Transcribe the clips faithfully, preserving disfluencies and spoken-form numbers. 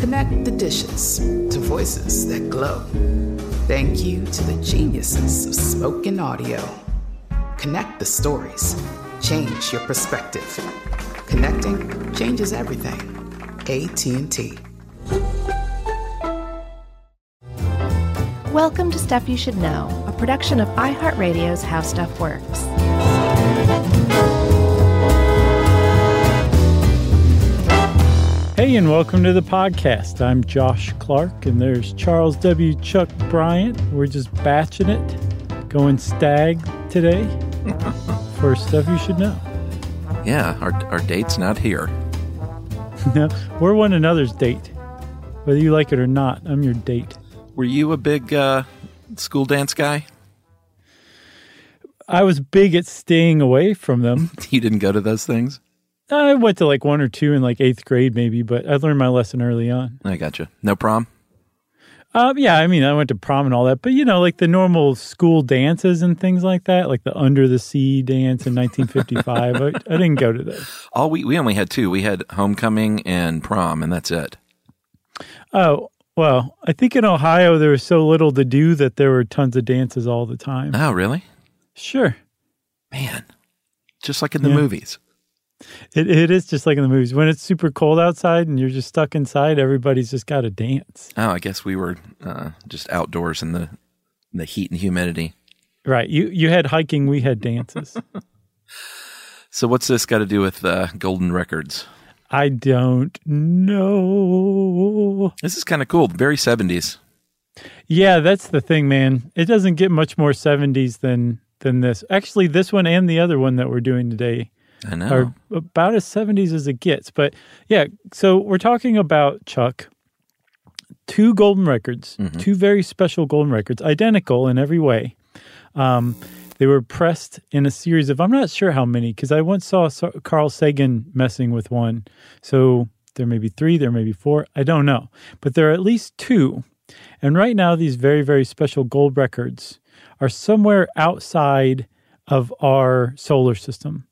Connect the dishes to voices that glow. Thank you to the geniuses of spoken audio. Connect the stories. Change your perspective. Connecting changes everything. A T and T. Welcome to Stuff You Should Know, a production of iHeartRadio's How Stuff Works. Hey, and welcome to the podcast. I'm Josh Clark, and there's Charles W. Chuck Bryant. We're just batching it, going stag today for Stuff You Should Know. Yeah, our our date's not here. No, we're one another's date. Whether you like it or not, I'm your date. Were you a big uh, school dance guy? I was big at staying away from them. You didn't go to those things? I went to like one or two in like eighth grade maybe, but I learned my lesson early on. I gotcha. No prom? Uh, yeah, I mean, I went to prom and all that, but you know, like the normal school dances and things like that, like the Under the Sea dance in nineteen fifty-five, I, I didn't go to those. All we, we only had two. We had homecoming and prom, and that's it. Oh, well, I think in Ohio there was so little to do that there were tons of dances all the time. Oh, really? Sure. Man, just like in the yeah. movies. It It is just like in the movies. When it's super cold outside and you're just stuck inside, everybody's just got to dance. Oh, I guess we were uh, just outdoors in the in the heat and humidity. Right. You you had hiking, we had dances. So what's this got to do with uh, Golden Records? I don't know. This is kind of cool. Very seventies. Yeah, that's the thing, man. It doesn't get much more seventies than than this. Actually, this one and the other one that we're doing today. I know. Are about as seventies as it gets. But yeah, so we're talking about, Chuck, two golden records, mm-hmm. two very special golden records, identical in every way. Um, they were pressed in a series of, I'm not sure how many, because I once saw Carl Sagan messing with one. So there may be three, there may be four, I don't know. But there are at least two. And right now, these very, very special gold records are somewhere outside of our solar system.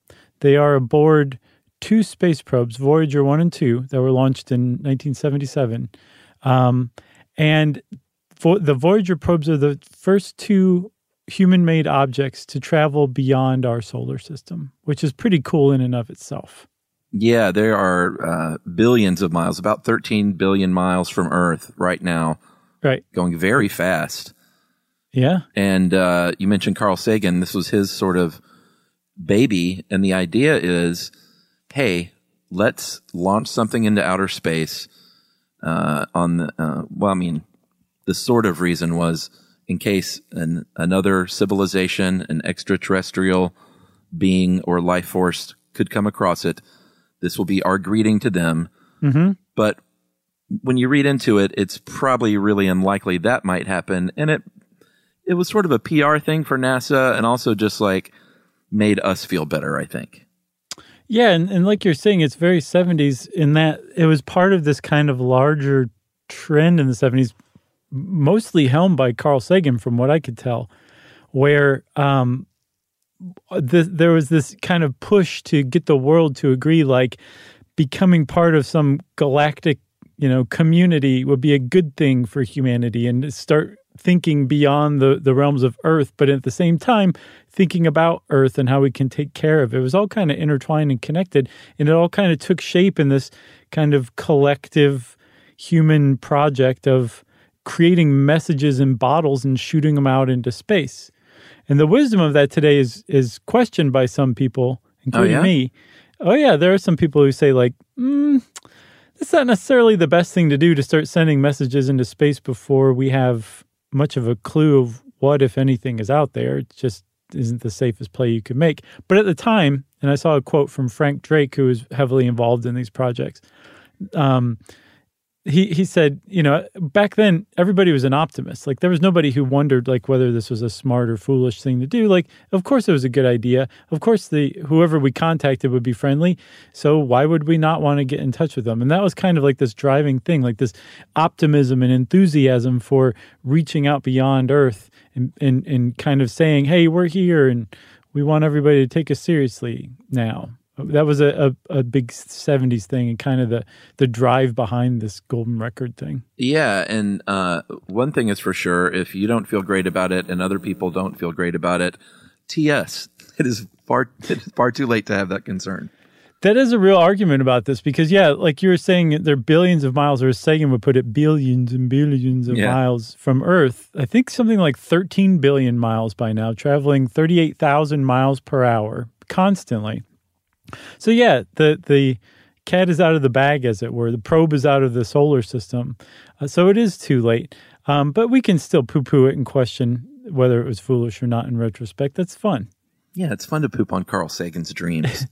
They are aboard two space probes, Voyager one and two, that were launched in nineteen seventy-seven. Um, and vo- the Voyager probes are the first two human-made objects to travel beyond our solar system, which is pretty cool in and of itself. Yeah, there are uh, billions of miles, about thirteen billion miles from Earth right now. Right. Going very fast. Yeah. And uh, you mentioned Carl Sagan. This was his sort of baby, and the idea is, hey, let's launch something into outer space. Uh, on the uh, well, I mean, the sort of reason was in case an another civilization, an extraterrestrial being or life force could come across it. This will be our greeting to them. Mm-hmm. But when you read into it, it's probably really unlikely that might happen. And it it was sort of a P R thing for NASA, and also just like. Made us feel better, I think. Yeah, and, and like you're saying, it's very seventies in that it was part of this kind of larger trend in the seventies, mostly helmed by Carl Sagan, from what I could tell, where um, th- there was this kind of push to get the world to agree, like becoming part of some galactic, you know, community would be a good thing for humanity, and start thinking beyond the, the realms of Earth, but at the same time, thinking about Earth and how we can take care of it. It was all kind of intertwined and connected, and it all kind of took shape in this kind of collective human project of creating messages in bottles and shooting them out into space. And the wisdom of that today is is questioned by some people, including oh, yeah? me. Oh, yeah, there are some people who say, like, mm, that's not necessarily the best thing to do, to start sending messages into space before we have much of a clue of what, if anything, is out there. It just isn't the safest play you could make. But at the time, and I saw a quote from Frank Drake, who was heavily involved in these projects, um, he he said, you know, back then, everybody was an optimist. Like, there was nobody who wondered, like, whether this was a smart or foolish thing to do. Like, of course it was a good idea. Of course, the whoever we contacted would be friendly. So why would we not want to get in touch with them? And that was kind of like this driving thing, like this optimism and enthusiasm for reaching out beyond Earth and, and, and kind of saying, hey, we're here and we want everybody to take us seriously now. That was a, a, a big seventies thing and kind of the, the drive behind this golden record thing. Yeah, and uh, one thing is for sure, if you don't feel great about it and other people don't feel great about it, T S, it is far, it is far too late to have that concern. That is a real argument about this because, yeah, like you were saying, there are billions of miles, or as Sagan would put it, billions and billions of yeah. miles from Earth. I think something like thirteen billion miles by now, traveling thirty-eight thousand miles per hour constantly. So yeah, the the cat is out of the bag, as it were. The probe is out of the solar system. Uh, so it is too late. Um, but we can still poo-poo it and question whether it was foolish or not in retrospect. That's fun. Yeah, it's fun to poop on Carl Sagan's dreams.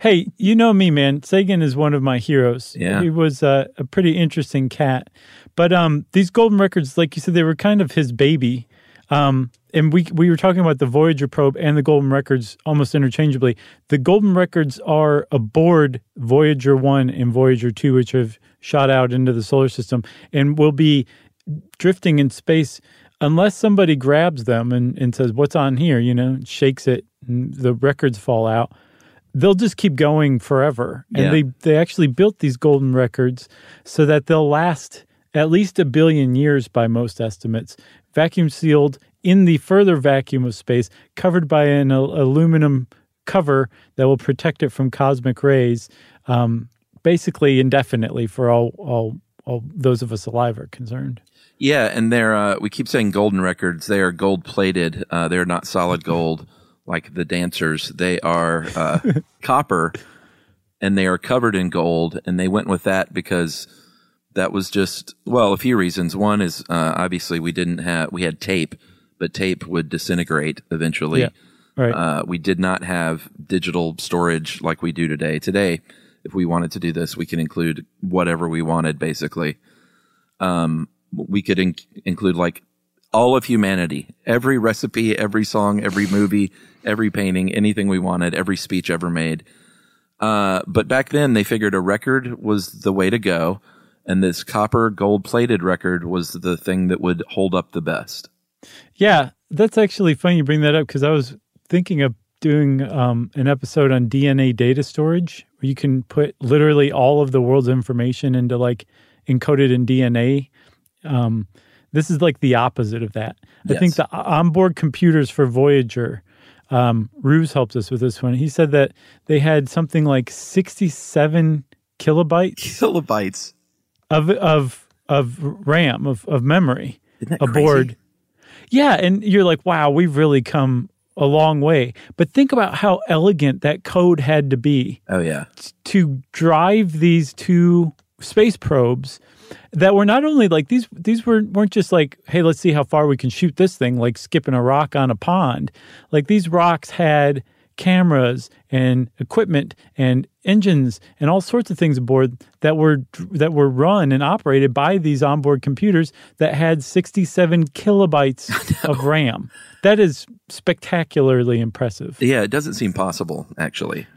Hey, you know me, man. Sagan is one of my heroes. Yeah. He was uh, a pretty interesting cat. But um, these golden records, like you said, they were kind of his baby. Um, and we we were talking about the Voyager probe and the golden records almost interchangeably. The golden records are aboard Voyager one and Voyager two, which have shot out into the solar system and will be drifting in space unless somebody grabs them and, and says, what's on here, you know, shakes it, and the records fall out. They'll just keep going forever. And yeah. they, they actually built these golden records so that they'll last at least a billion years by most estimates, vacuum sealed in the further vacuum of space, covered by an al- aluminum cover that will protect it from cosmic rays, um, basically indefinitely for all, all all those of us alive are concerned. Yeah, and they're uh, we keep saying golden records. They are gold plated. Uh, they're not solid gold like the dancers. They are uh, copper, and they are covered in gold. And they went with that because that was just, well, a few reasons. One is uh, obviously we didn't have, we had tape, but tape would disintegrate eventually. Yeah, right. Uh, we did not have digital storage like we do today. Today, if we wanted to do this, we can include whatever we wanted, basically. Um, we could in- include like all of humanity, every recipe, every song, every movie, every painting, anything we wanted, every speech ever made. Uh, but back then they figured a record was the way to go. And this copper gold-plated record was the thing that would hold up the best. Yeah, that's actually funny you bring that up because I was thinking of doing um, an episode on D N A data storage where you can put literally all of the world's information into like encoded in D N A. Um, this is like the opposite of that. Yes. I think the onboard computers for Voyager, um, Ruse helped us with this one. He said that they had something like sixty-seven kilobytes. Kilobytes. Of of of RAM of of memory aboard, crazy? Yeah, and you're like, wow, we've really come a long way. But think about how elegant that code had to be. Oh yeah, t- to drive these two space probes that were not only like these these were weren't just like, hey, let's see how far we can shoot this thing, like skipping a rock on a pond. Like these rocks had cameras and equipment and engines and all sorts of things aboard that were that were run and operated by these onboard computers that had sixty-seven kilobytes of RAM. That is spectacularly impressive. Yeah, it doesn't seem possible, actually.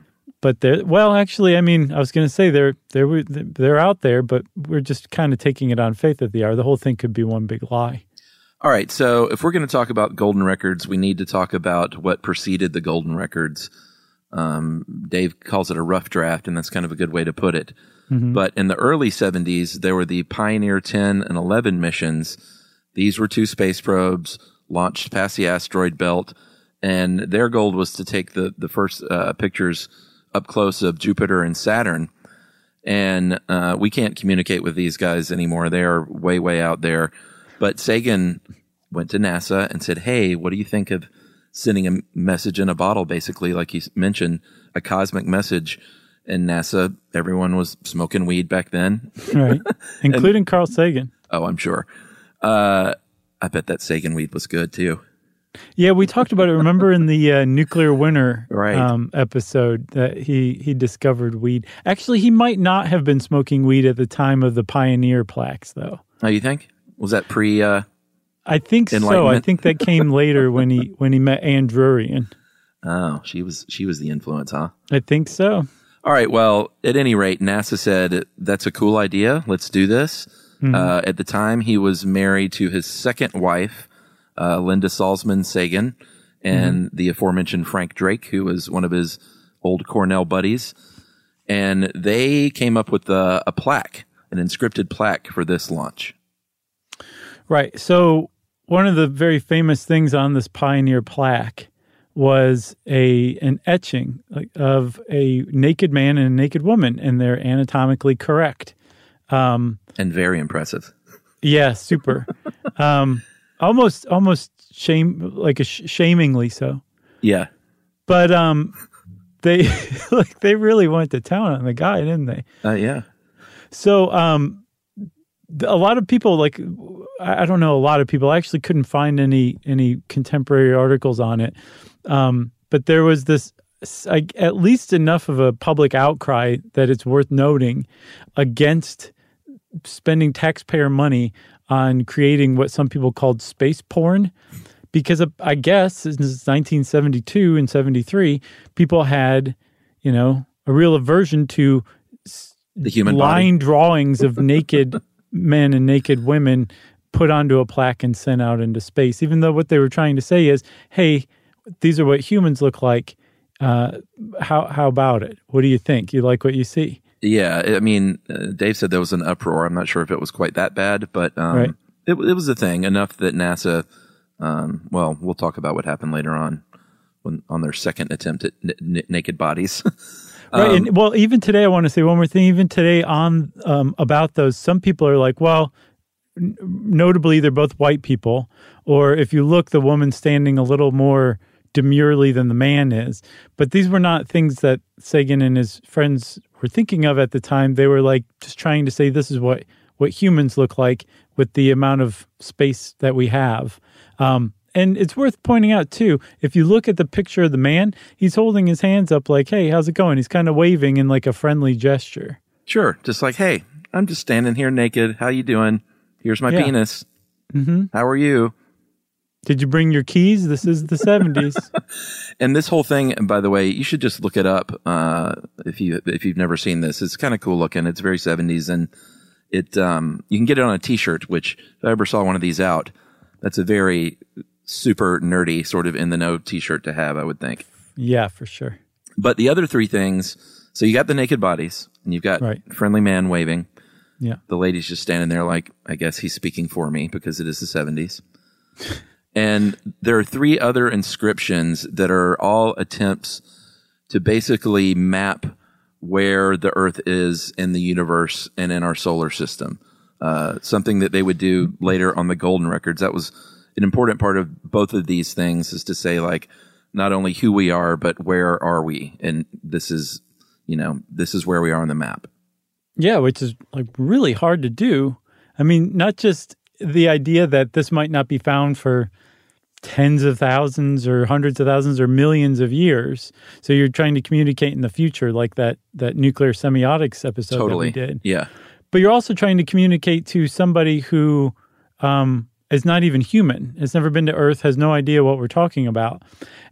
But they're, well, actually, I mean, I was going to say they're they're they're out there, but we're just kind of taking it on faith at the hour. The whole thing could be one big lie. All right, so if we're going to talk about golden records, we need to talk about what preceded the golden records. Um, Dave calls it a rough draft, and that's kind of a good way to put it. Mm-hmm. But in the early seventies, there were the Pioneer ten and eleven missions. These were two space probes launched past the asteroid belt, and their goal was to take the, the first uh, pictures up close of Jupiter and Saturn. And uh, we can't communicate with these guys anymore. They are way, way out there. But Sagan went to NASA and said, hey, what do you think of sending a message in a bottle, basically, like you mentioned, a cosmic message? And NASA, everyone was smoking weed back then. Right, including and, Carl Sagan. Oh, I'm sure. Uh, I bet that Sagan weed was good, too. Yeah, we talked about it, remember, in the uh, nuclear winter right. um, episode that he, he discovered weed. Actually, he might not have been smoking weed at the time of the Pioneer plaques, though. Oh, you think? Was that pre uh I think so. I think that came later when he when he met Ann Druyan. Oh, she was she was the influence, huh? I think so. All right, well, at any rate, NASA said, that's a cool idea. Let's do this. Mm-hmm. Uh, at the time, he was married to his second wife, Uh, Linda Salzman Sagan, and mm-hmm. the aforementioned Frank Drake, who was one of his old Cornell buddies. And they came up with a, a plaque, an inscripted plaque for this launch. Right. So one of the very famous things on this Pioneer plaque was a an etching of a naked man and a naked woman, and they're anatomically correct. Um, and very impressive. Yeah, super. um Almost, almost shame, like a sh- shamingly so. Yeah, but um, they like they really went to town on the guy, didn't they? Uh, yeah. So um, a lot of people, like I don't know, a lot of people. I actually couldn't find any any contemporary articles on it, um, but there was this, like, at least enough of a public outcry that it's worth noting against spending taxpayer money on creating what some people called space porn, because I guess since nineteen seventy-two and seventy-three, people had, you know, a real aversion to the human line body. Drawings of naked men and naked women put onto a plaque and sent out into space, even though what they were trying to say is, hey, these are what humans look like. Uh, how, how about it? What do you think? You like what you see? Yeah, I mean, uh, Dave said there was an uproar. I'm not sure if it was quite that bad, but um, right. it, it was a thing enough that NASA, um, well, we'll talk about what happened later on when, on their second attempt at n- n- naked bodies. um, right, and well, even today, I want to say one more thing. Even today on um, about those, some people are like, well, n- notably, they're both white people, or if you look, the woman's standing a little more demurely than the man is. But these were not things that Sagan and his friends were thinking of at the time. They were like just trying to say this is what, what humans look like with the amount of space that we have. Um, and it's worth pointing out too, if you look at the picture of the man, he's holding his hands up like, hey, how's it going? He's kind of waving in like a friendly gesture. Sure. Just like, hey, I'm just standing here naked. How you doing? Here's my yeah. penis. Mm-hmm. How are you? Did you bring your keys? This is the seventies. And this whole thing, by the way, you should just look it up uh, if you if you've never seen this. It's kind of cool looking. It's very seventies, and it um, you can get it on a T-shirt. Which if I ever saw one of these out, that's a very super nerdy sort of in the know T-shirt to have, I would think. Yeah, for sure. But the other three things. So you got the naked bodies, and you've got right. friendly man waving. Yeah, the lady's just standing there, like, I guess he's speaking for me because it is the seventies. And there are three other inscriptions that are all attempts to basically map where the Earth is in the universe and in our solar system. Uh, something that they would do later on the Golden Records. That was an important part of both of these things, is to say, like, not only who we are, but where are we? And this is, you know, this is where we are on the map. Yeah, which is, like, really hard to do. I mean, not just the idea that this might not be found for tens of thousands or hundreds of thousands or millions of years. So you're trying to communicate in the future, like that that nuclear semiotics episode totally. That we did. Yeah. But you're also trying to communicate to somebody who um, is not even human, has never been to Earth, has no idea what we're talking about.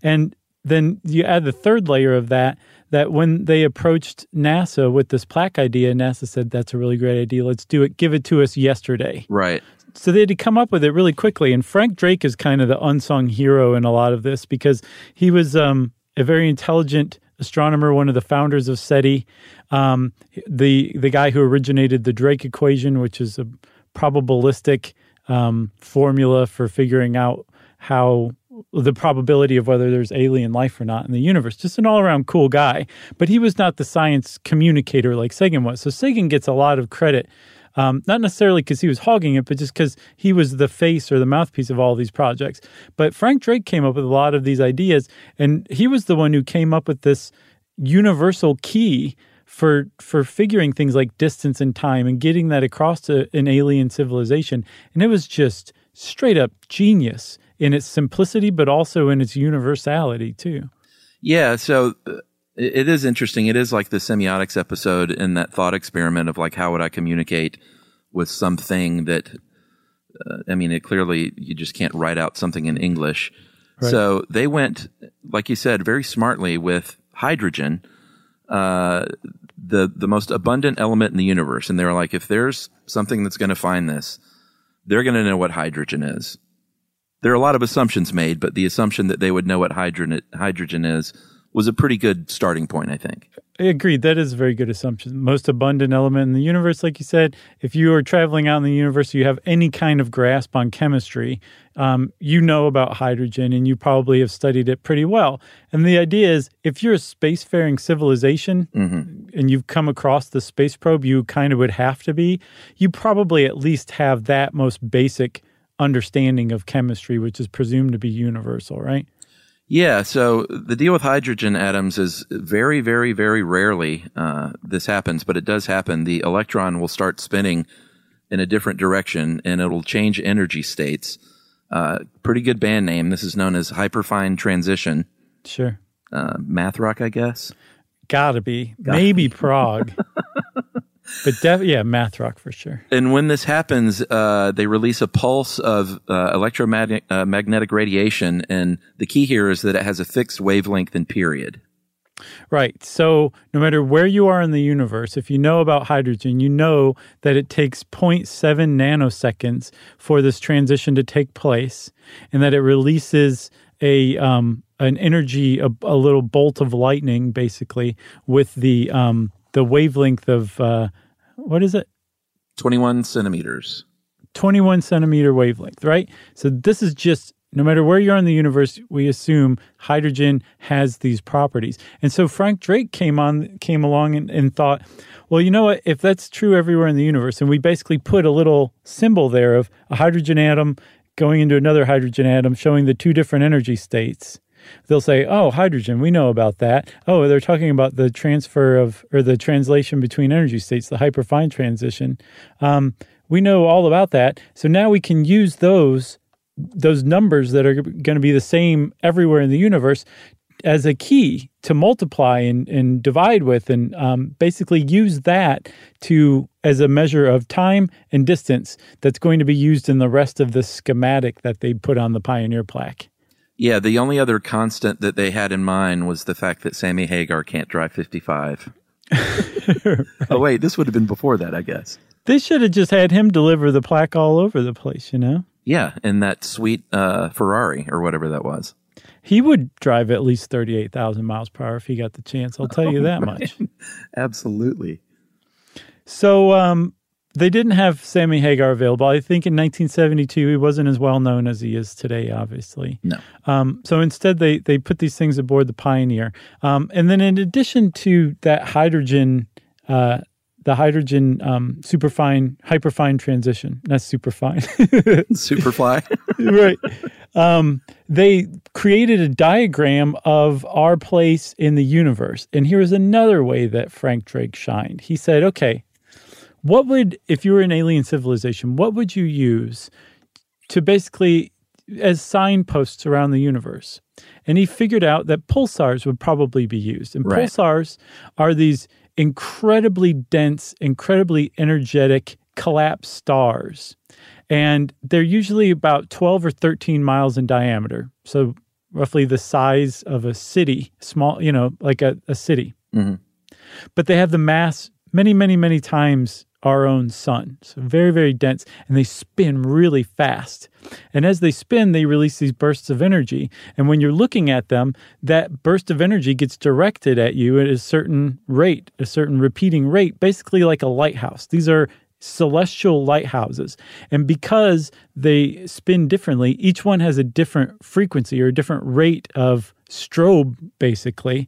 And then you add the third layer of that, that when they approached NASA with this plaque idea, NASA said, that's a really great idea. Let's do it. Give it to us yesterday. Right. So they had to come up with it really quickly. And Frank Drake is kind of the unsung hero in a lot of this, because he was um, a very intelligent astronomer, one of the founders of SETI, um, the the guy who originated the Drake equation, which is a probabilistic um, formula for figuring out how the probability of whether there's alien life or not in the universe. Just an all-around cool guy. But he was not the science communicator like Sagan was. So Sagan gets a lot of credit Um, not necessarily because he was hogging it, but just because he was the face or the mouthpiece of all these projects. But Frank Drake came up with a lot of these ideas, and he was the one who came up with this universal key for for figuring things like distance and time and getting that across to an alien civilization. And it was just straight up genius in its simplicity, but also in its universality too. Yeah, so it is interesting. It is like the semiotics episode in that thought experiment of like, how would I communicate with something that, uh, I mean, it clearly, you just can't write out something in English. Right. So they went, like you said, very smartly with hydrogen, uh, the, the most abundant element in the universe. And they were like, if there's something that's going to find this, they're going to know what hydrogen is. There are a lot of assumptions made, but the assumption that they would know what hydrogen hydrogen is was a pretty good starting point, I think. I agree. That is a very good assumption. Most abundant element in the universe, like you said. If you are traveling out in the universe, you have any kind of grasp on chemistry, um, you know about hydrogen, and you probably have studied it pretty well. And the idea is, if you're a spacefaring civilization, mm-hmm. and you've come across the space probe, you kind of would have to be, you probably at least have that most basic understanding of chemistry, which is presumed to be universal, right? Yeah, so the deal with hydrogen atoms is very, very, very rarely uh, this happens, but it does happen. The electron will start spinning in a different direction, and it'll change energy states. Uh, pretty good band name. This is known as hyperfine transition. Sure. Uh, math rock, I guess? Gotta be. Gotta Maybe be. Prague. But def- yeah, math rock for sure. And when this happens, uh, they release a pulse of uh, electromagnetic uh, magnetic radiation, and the key here is that it has a fixed wavelength and period. Right. So no matter where you are in the universe, if you know about hydrogen, you know that it takes zero point seven nanoseconds for this transition to take place, and that it releases a um, an energy, a, a little bolt of lightning, basically, with the... Um, the wavelength of, uh, what is it? twenty-one centimeters. twenty-one centimeter wavelength, right? So this is just, no matter where you're in the universe, we assume hydrogen has these properties. And so Frank Drake came on, came along and, and thought, well, you know what, if that's true everywhere in the universe, and we basically put a little symbol there of a hydrogen atom going into another hydrogen atom, showing the two different energy states. They'll say, oh, hydrogen, we know about that. Oh, they're talking about the transfer of, or the translation between energy states, the hyperfine transition. Um, we know all about that. So now we can use those, those numbers that are going to be the same everywhere in the universe as a key to multiply and, and divide with, and um, basically use that to as a measure of time and distance that's going to be used in the rest of the schematic that they put on the Pioneer plaque. Yeah, the only other constant that they had in mind was the fact that Sammy Hagar can't drive fifty-five. Right. Oh, wait, this would have been before that, I guess. They should have just had him deliver the plaque all over the place, you know? Yeah, in that sweet uh, Ferrari or whatever that was. He would drive at least thirty-eight thousand miles per hour if he got the chance. I'll tell oh, you that right. much. Absolutely. So um, they didn't have Sammy Hagar available. I think in nineteen seventy-two, he wasn't as well known as he is today, obviously. No. Um, so instead, they they put these things aboard the Pioneer. Um, and then in addition to that hydrogen, uh, the hydrogen um, superfine, hyperfine transition, not superfine. Superfly. Right. Um, they created a diagram of our place in the universe. And here is another way that Frank Drake shined. He said, okay, what would, if you were an alien civilization, what would you use to basically, as signposts around the universe? And he figured out that pulsars would probably be used. And right. Pulsars are these incredibly dense, incredibly energetic collapsed stars. And they're usually about twelve or thirteen miles in diameter. So roughly the size of a city, small, you know, like a, a city. Mm-hmm. But they have the mass many, many, many times our own sun. So very, very dense, and they spin really fast. And as they spin, they release these bursts of energy. And when you're looking at them, that burst of energy gets directed at you at a certain rate, a certain repeating rate, basically like a lighthouse. These are celestial lighthouses. And because they spin differently, each one has a different frequency or a different rate of strobe, basically.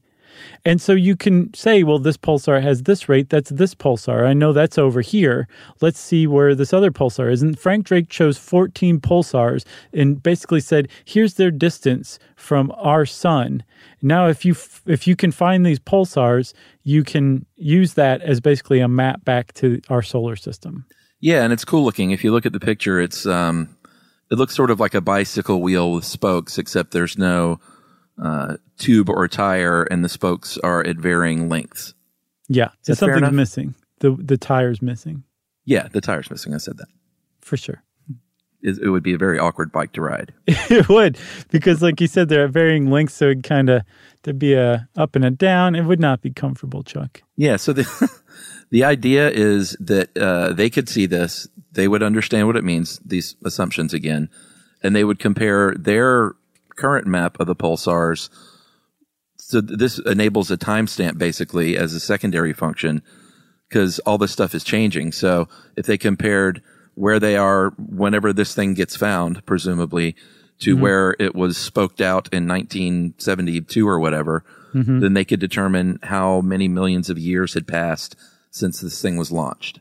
And so you can say, well, this pulsar has this rate, that's this pulsar. I know that's over here. Let's see where this other pulsar is. And Frank Drake chose fourteen pulsars and basically said, here's their distance from our sun. Now, if you f- if you can find these pulsars, you can use that as basically a map back to our solar system. Yeah, and it's cool looking. If you look at the picture, it's um, it looks sort of like a bicycle wheel with spokes, except there's no uh, tube or tire, and the spokes are at varying lengths. Yeah, so something's missing. The the tire's missing. Yeah, the tire's missing. I said that. For sure. It, it would be a very awkward bike to ride. It would, because like you said, they're at varying lengths, so it kind of, there'd be a up and a down. It would not be comfortable, Chuck. Yeah, so the... The idea is that uh, they could see this, they would understand what it means, these assumptions again, and they would compare their current map of the pulsars. So this enables a timestamp basically as a secondary function, because all this stuff is changing. So if they compared where they are whenever this thing gets found, presumably, to mm-hmm. where it was spoked out in nineteen seventy-two or whatever, mm-hmm. then they could determine how many millions of years had passed since this thing was launched.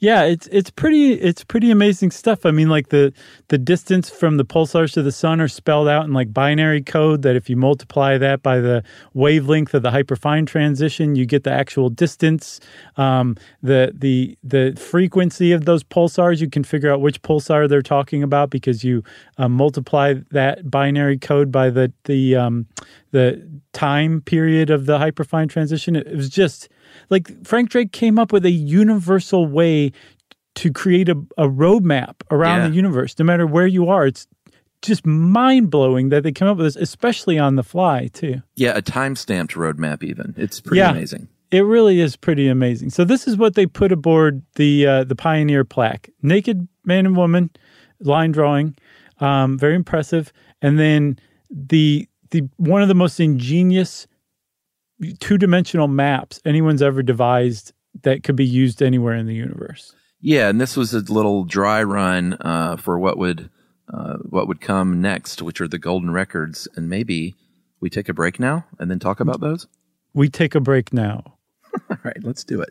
Yeah, it's it's pretty it's pretty amazing stuff. I mean, like the the distance from the pulsars to the sun are spelled out in like binary code, that if you multiply that by the wavelength of the hyperfine transition, you get the actual distance. Um, the the the frequency of those pulsars, you can figure out which pulsar they're talking about because you uh, multiply that binary code by the the um, the time period of the hyperfine transition. It, it was just. Like, Frank Drake came up with a universal way to create a, a roadmap around yeah. the universe, no matter where you are. It's just mind-blowing that they came up with this, especially on the fly, too. Yeah, a time-stamped roadmap, even. It's pretty yeah, amazing. It really is pretty amazing. So this is what they put aboard the uh, the Pioneer plaque. Naked man and woman, line drawing, um, very impressive. And then the the one of the most ingenious two-dimensional maps anyone's ever devised that could be used anywhere in the universe. Yeah, and this was a little dry run uh, for what would uh, what would come next, which are the Golden Records. And maybe we take a break now and then talk about those? We take a break now. All right, let's do it.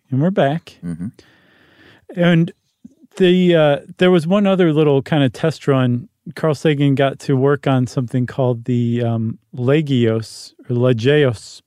and we're back. Mm-hmm. And the uh, there was one other little kind of test run. Carl Sagan got to work on something called the um, LAGEOS or LAGEOS.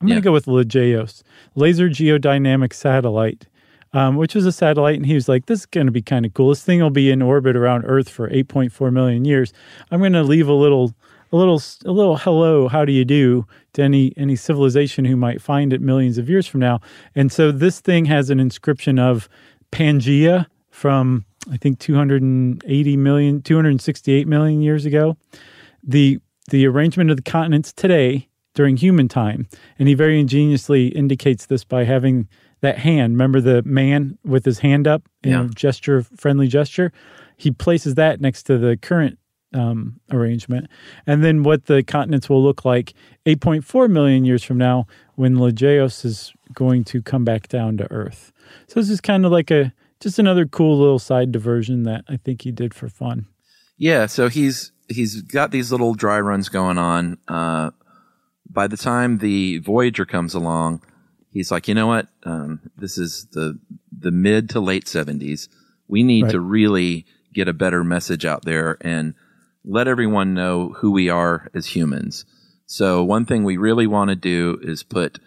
I'm going to yeah. go with LAGEOS, Laser Geodynamic Satellite, um, which was a satellite. And he was like, this is going to be kind of cool. This thing will be in orbit around Earth for eight point four million years. I'm going to leave a little, a little, a little hello, how do you do, to any, any civilization who might find it millions of years from now. And so this thing has an inscription of Pangea from, I think, two hundred eighty million, two hundred sixty-eight million years ago. The, the arrangement of the continents today during human time. And he very ingeniously indicates this by having that hand. Remember the man with his hand up in yeah. a gesture, friendly gesture? He places that next to the current um, arrangement. And then what the continents will look like eight point four million years from now when LAGEOS is going to come back down to Earth. So this is kind of like a, just another cool little side diversion that I think he did for fun. Yeah, so he's he's got these little dry runs going on. Uh, By the time the Voyager comes along, he's like, you know what? Um, this is the the mid to late seventies. We need right. to really get a better message out there and let everyone know who we are as humans. So one thing we really want to do is put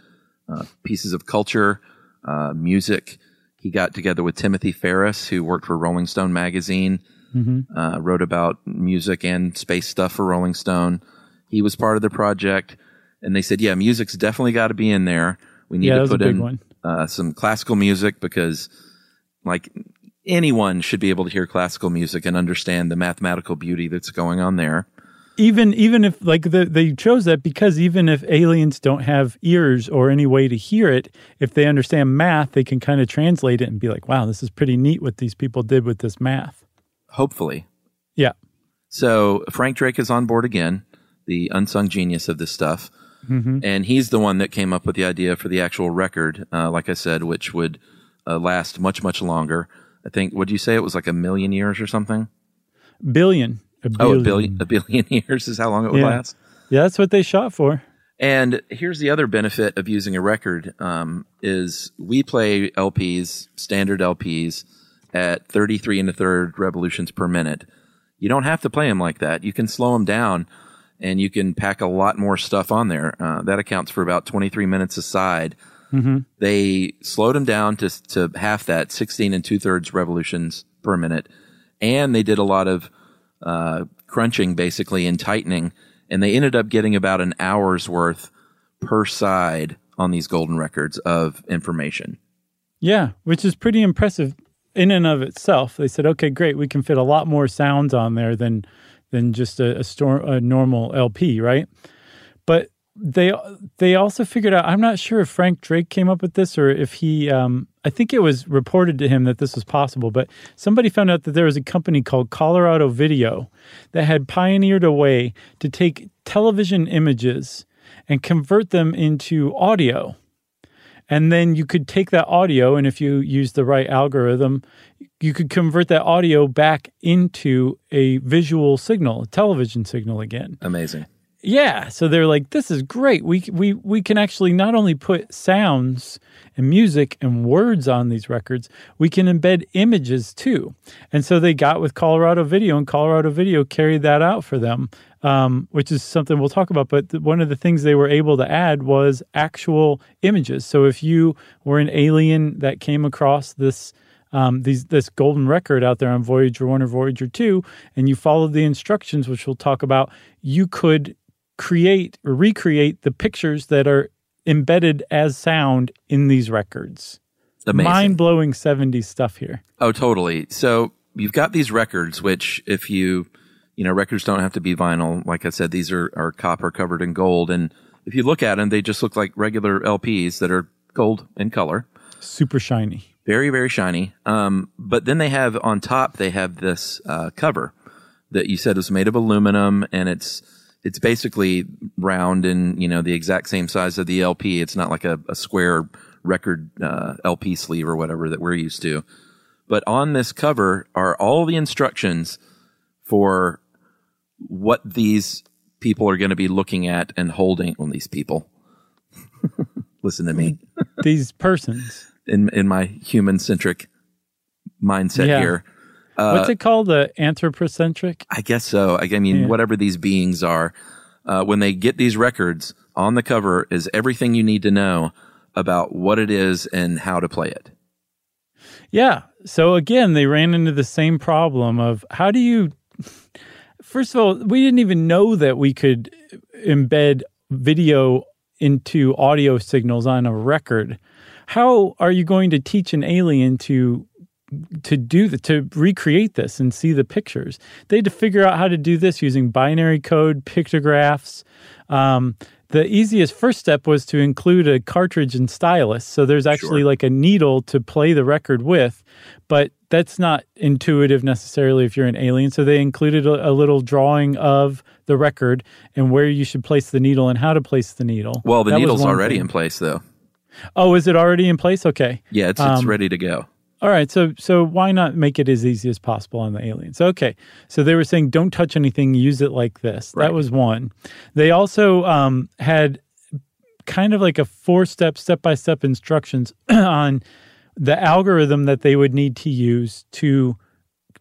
uh, pieces of culture, uh, music. He got together with Timothy Ferris, who worked for Rolling Stone magazine, mm-hmm. uh, wrote about music and space stuff for Rolling Stone. He was part of the project. And they said, yeah, music's definitely got to be in there. We need yeah, to put in uh, some classical music because, like, anyone should be able to hear classical music and understand the mathematical beauty that's going on there. Even even if, like, the, they chose that because even if aliens don't have ears or any way to hear it, if they understand math, they can kind of translate it and be like, wow, this is pretty neat what these people did with this math. Hopefully. Yeah. So Frank Drake is on board again, the unsung genius of this stuff. Mm-hmm. And he's the one that came up with the idea for the actual record, uh, like I said, which would uh, last much, much longer. I think, what did you say? It was like a million years or something? Billion. A billion. Oh, a billion, a billion years is how long it would yeah. last? Yeah, that's what they shot for. And here's the other benefit of using a record um, is we play L Ps, standard L Ps, at thirty-three and a third revolutions per minute. You don't have to play them like that. You can slow them down. And you can pack a lot more stuff on there. Uh, that accounts for about twenty-three minutes a side. Mm-hmm. They slowed them down to to half that, sixteen and two-thirds revolutions per minute. And they did a lot of uh, crunching, basically, and tightening. And they ended up getting about an hour's worth per side on these golden records of information. Yeah, which is pretty impressive in and of itself. They said, okay, great, we can fit a lot more sounds on there than... than just a, a, store, a normal L P, right? But they they also figured out, I'm not sure if Frank Drake came up with this or if he, um, I think it was reported to him that this was possible, but somebody found out that there was a company called Colorado Video that had pioneered a way to take television images and convert them into audio. And then you could take that audio, and if you use the right algorithm, you could convert that audio back into a visual signal, a television signal again. Amazing. Yeah. So they're like, this is great. We we we can actually not only put sounds and music and words on these records, we can embed images too. And so they got with Colorado Video, and Colorado Video carried that out for them, um, which is something we'll talk about. But th- one of the things they were able to add was actual images. So if you were an alien that came across this Um, these, this golden record out there on Voyager one or Voyager two, and you followed the instructions, which we'll talk about, you could create or recreate the pictures that are embedded as sound in these records. Amazing. Mind-blowing seventies stuff here. Oh, totally. So you've got these records, which if you, you know, records don't have to be vinyl. Like I said, these are, are copper covered in gold. And if you look at them, they just look like regular L Ps that are gold in color. Super shiny. Very, very shiny. Um, but then they have on top, they have this uh, cover that you said is made of aluminum, and it's it's basically round and, you know, the exact same size of the L P. It's not like a, a square record uh, L P sleeve or whatever that we're used to. But on this cover are all the instructions for what these people are going to be looking at and holding on these people. listen to me. These persons. In in my human-centric mindset yeah. here. Uh, What's it called? The anthropocentric? I guess so. I, I mean, yeah. whatever these beings are. Uh, when they get these records, on the cover is everything you need to know about what it is and how to play it. Yeah. So again, they ran into the same problem of how do you... First of all, we didn't even know that we could embed video into audio signals on a record. How are you going to teach an alien to to do the, to recreate this and see the pictures? They had to figure out how to do this using binary code, pictographs. Um, the easiest first step was to include a cartridge and stylus. So there's actually sure. like a needle to play the record with, but that's not intuitive necessarily if you're an alien. So they included a, a little drawing of the record and where you should place the needle and how to place the needle. Well, the that needle's already thing. in place though. Oh, is it already in place? Okay. Yeah, it's it's um, ready to go. All right, so so why not make it as easy as possible on the aliens? Okay, so they were saying don't touch anything, use it like this. Right. That was one. They also um, had kind of like a four-step, step-by-step instructions on the algorithm that they would need to use to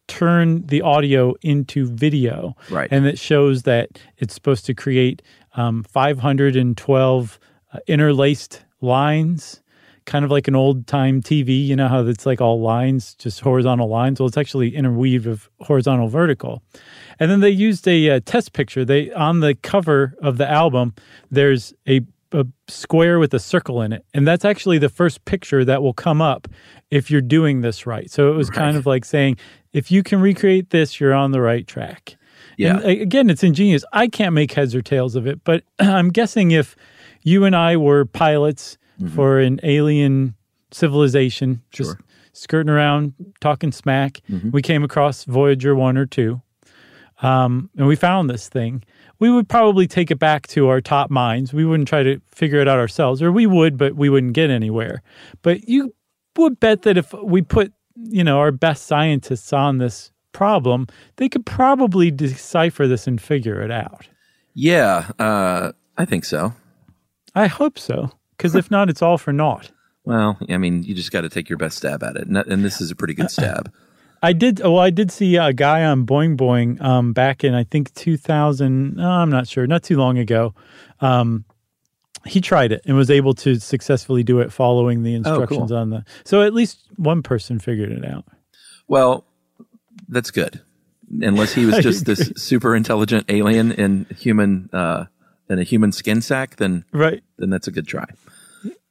turn the audio into video. Right. And it shows that it's supposed to create um, five hundred twelve uh, interlaced lines, kind of like an old-time T V, you know how it's like all lines, just horizontal lines? Well, it's actually interweave of horizontal, vertical. And then they used a uh, test picture. They on the cover of the album, there's a, a square with a circle in it. And that's actually the first picture that will come up if you're doing this right. So it was right. kind of like saying, if you can recreate this, you're on the right track. Yeah. And again, it's ingenious. I can't make heads or tails of it, but I'm guessing if you and I were pilots... Mm-hmm. for an alien civilization, just sure. skirting around, talking smack. Mm-hmm. We came across Voyager one or two, um, and we found this thing. We would probably take it back to our top minds. We wouldn't try to figure it out ourselves, or we would, but we wouldn't get anywhere. But you would bet that if we put, you know, our best scientists on this problem, they could probably decipher this and figure it out. Yeah, uh, I think so. I hope so. Because if not, it's all for naught. Well, I mean, you just got to take your best stab at it, and this is a pretty good stab. I did. Well, I did see a guy on Boing Boing um, back in I think two thousand. Oh, I'm not sure. Not too long ago, um, he tried it and was able to successfully do it following the instructions oh, cool. on the. So at least one person figured it out. Well, that's good, unless he was just this super intelligent alien in human. Uh, In a human skin sack, then right. then that's a good try.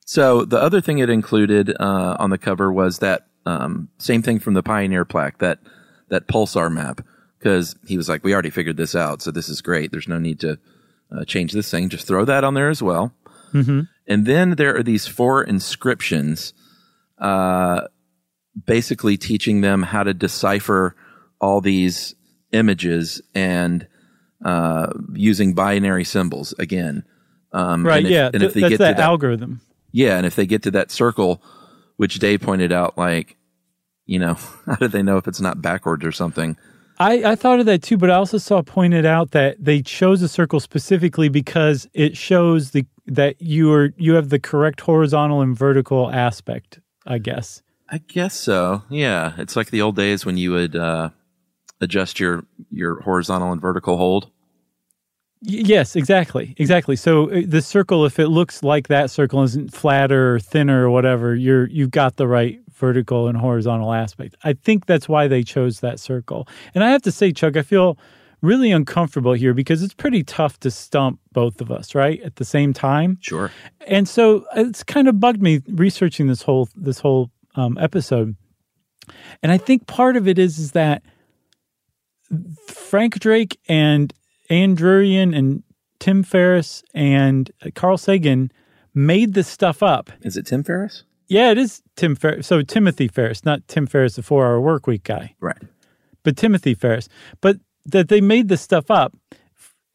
So the other thing it included uh, on the cover was that um, same thing from the Pioneer plaque, that that pulsar map, because he was like, we already figured this out, so this is great. There's no need to uh, change this thing. Just throw that on there as well. Mm-hmm. And then there are these four inscriptions, uh, basically teaching them how to decipher all these images and. Uh, using binary symbols again. Um, right, and if, yeah. And if they that's get that, to that algorithm. Yeah, and if they get to that circle, which Dave pointed out, like, you know, how do they know if it's not backwards or something? I, I thought of that too, but I also saw pointed out that they chose a circle specifically because it shows the that you are you have the correct horizontal and vertical aspect, I guess. I guess so, yeah. It's like the old days when you would... Uh, adjust your your horizontal and vertical hold. Yes, exactly, exactly. So the circle, if it looks like that circle isn't flatter or thinner or whatever, you're you've got the right vertical and horizontal aspect. I think that's why they chose that circle. And I have to say, Chuck, I feel really uncomfortable here because it's pretty tough to stump both of us, right, at the same time. Sure. And so it's kind of bugged me researching this whole this whole um, episode. And I think part of it is is that. Frank Drake and Ann Druyan and Tim Ferris and Carl Sagan made this stuff up. Is it Tim Ferris? Yeah, it is Tim Ferris. So Timothy Ferris, not Tim Ferris, the four-hour work week guy. Right. But Timothy Ferris. But that they made this stuff up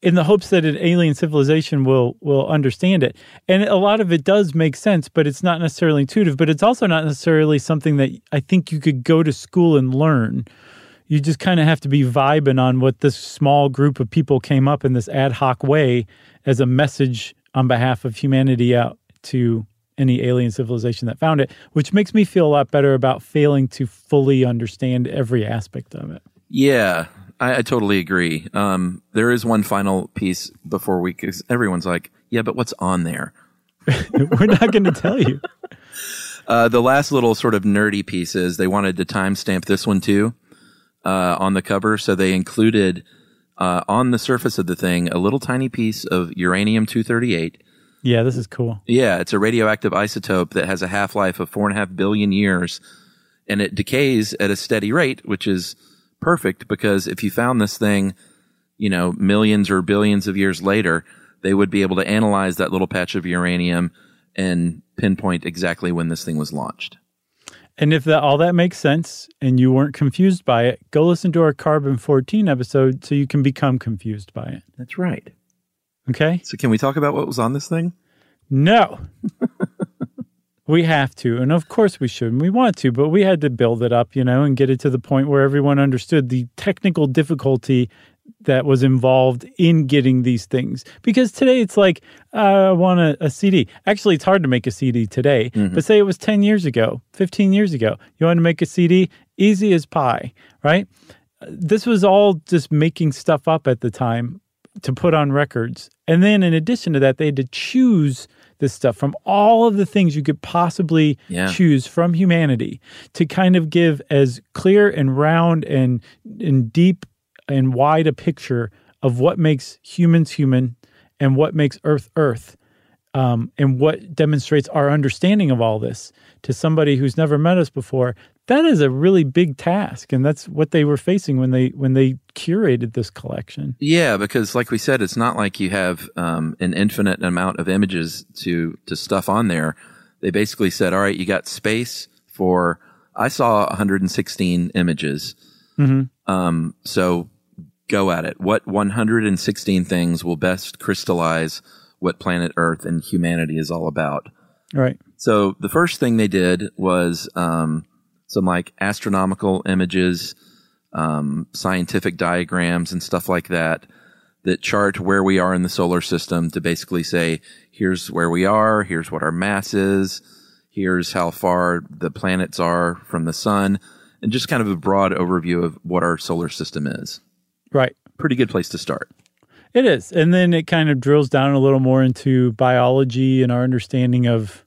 in the hopes that an alien civilization will will understand it. And a lot of it does make sense, but it's not necessarily intuitive. But it's also not necessarily something that I think you could go to school and learn. You just kind of have to be vibing on what this small group of people came up in this ad hoc way as a message on behalf of humanity out to any alien civilization that found it, which makes me feel a lot better about failing to fully understand every aspect of it. Yeah, I, I totally agree. Um, there is one final piece before we, because everyone's like, yeah, but what's on there? We're not going to tell you. Uh, the last little sort of nerdy piece is they wanted to timestamp this one too uh, on the cover. So they included uh, on the surface of the thing a little tiny piece of uranium two thirty-eight. Yeah, this is cool. Yeah, it's a radioactive isotope that has a half-life of four and a half billion years. And it decays at a steady rate, which is perfect because if you found this thing, you know, millions or billions of years later, they would be able to analyze that little patch of uranium and pinpoint exactly when this thing was launched. And if that all that makes sense and you weren't confused by it, go listen to our Carbon fourteen episode so you can become confused by it. That's right. Okay. So can we talk about what was on this thing? No. We have to, and of course we should, and we want to, but we had to build it up, you know, and get it to the point where everyone understood the technical difficulty that was involved in getting these things. Because today it's like, uh, I want a, a C D. Actually, it's hard to make a C D today, mm-hmm. but say it was ten years ago, fifteen years ago. You want to make a C D? Easy as pie, right? This was all just making stuff up at the time to put on records. And then in addition to that, they had to choose this stuff from all of the things you could possibly yeah. choose from humanity to kind of give as clear and round and, and deep and wide a picture of what makes humans human and what makes Earth Earth um, and what demonstrates our understanding of all this to somebody who's never met us before. That is a really big task, and that's what they were facing when they when they curated this collection. Yeah, because like we said, it's not like you have um, an infinite amount of images to, to stuff on there. They basically said, all right, you got space for, I saw one hundred sixteen images. Mm-hmm. Um, so go at it. What one hundred sixteen things will best crystallize what planet Earth and humanity is all about? All right. So the first thing they did was... Um, some like astronomical images, um, scientific diagrams and stuff like that, that chart where we are in the solar system to basically say, here's where we are, here's what our mass is, here's how far the planets are from the sun, and just kind of a broad overview of what our solar system is. Right. Pretty good place to start. It is. And then it kind of drills down a little more into biology and our understanding of...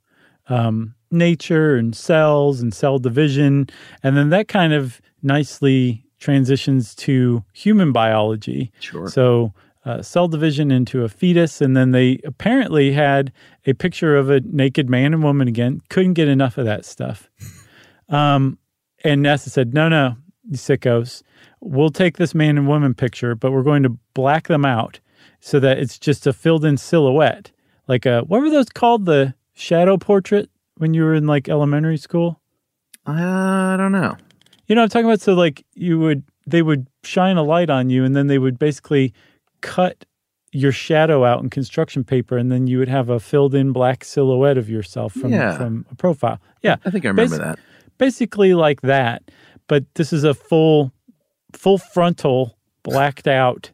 Um, nature and cells and cell division. And then that kind of nicely transitions to human biology. Sure. So uh, cell division into a fetus. And then they apparently had a picture of a naked man and woman again. Couldn't get enough of that stuff. um, and NASA said, no, no, you sickos, we'll take this man and woman picture, but we're going to black them out so that it's just a filled in silhouette. Like a, what were those called? The shadow portrait? When you were in, like, elementary school? I don't know. You know what I'm talking about? So, like, you would, they would shine a light on you, and then they would basically cut your shadow out in construction paper, and then you would have a filled-in black silhouette of yourself from, yeah. from a profile. Yeah. I think I remember Basi- that. Basically like that, but this is a full, full frontal, blacked-out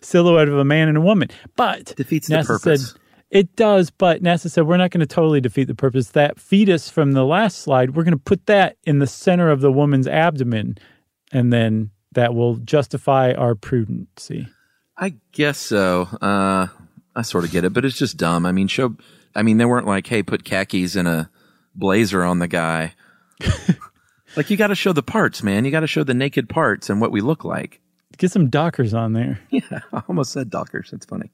silhouette of a man and a woman. But defeats the NASA purpose. Said, it does, but NASA said, we're not going to totally defeat the purpose. That fetus from the last slide, we're going to put that in the center of the woman's abdomen, and then that will justify our prudency. I guess so. Uh, I sort of get it, but it's just dumb. I mean, show. I mean, they weren't like, hey, put khakis and a blazer on the guy. Like, you got to show the parts, man. You got to show the naked parts and what we look like. Get some dockers on there. Yeah, I almost said dockers. That's funny.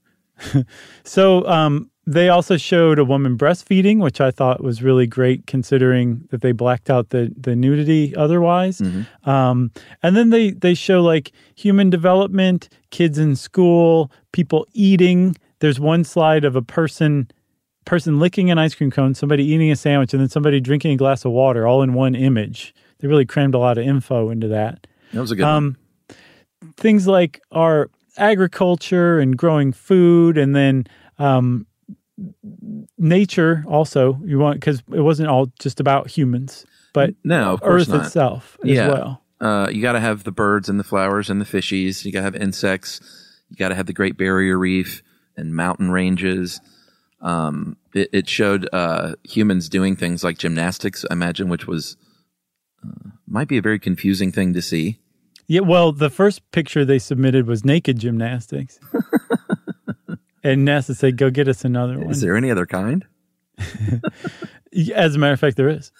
So um, they also showed a woman breastfeeding, which I thought was really great considering that they blacked out the, the nudity otherwise. Mm-hmm. Um, and then they, they show like human development, kids in school, people eating. There's one slide of a person person licking an ice cream cone, somebody eating a sandwich, and then somebody drinking a glass of water all in one image. They really crammed a lot of info into that. That was a good um, one. Things like our... agriculture and growing food, and then um, nature also. You want, because it wasn't all just about humans, but no, of course Earth not. Itself yeah. as well. Uh, you got to have the birds and the flowers and the fishies. You got to have insects. You got to have the Great Barrier Reef and mountain ranges. Um, it, it showed uh, humans doing things like gymnastics, I imagine, which was uh, might be a very confusing thing to see. Yeah, well, the first picture they submitted was naked gymnastics. And NASA said, go get us another one. Is there any other kind? As a matter of fact, there is.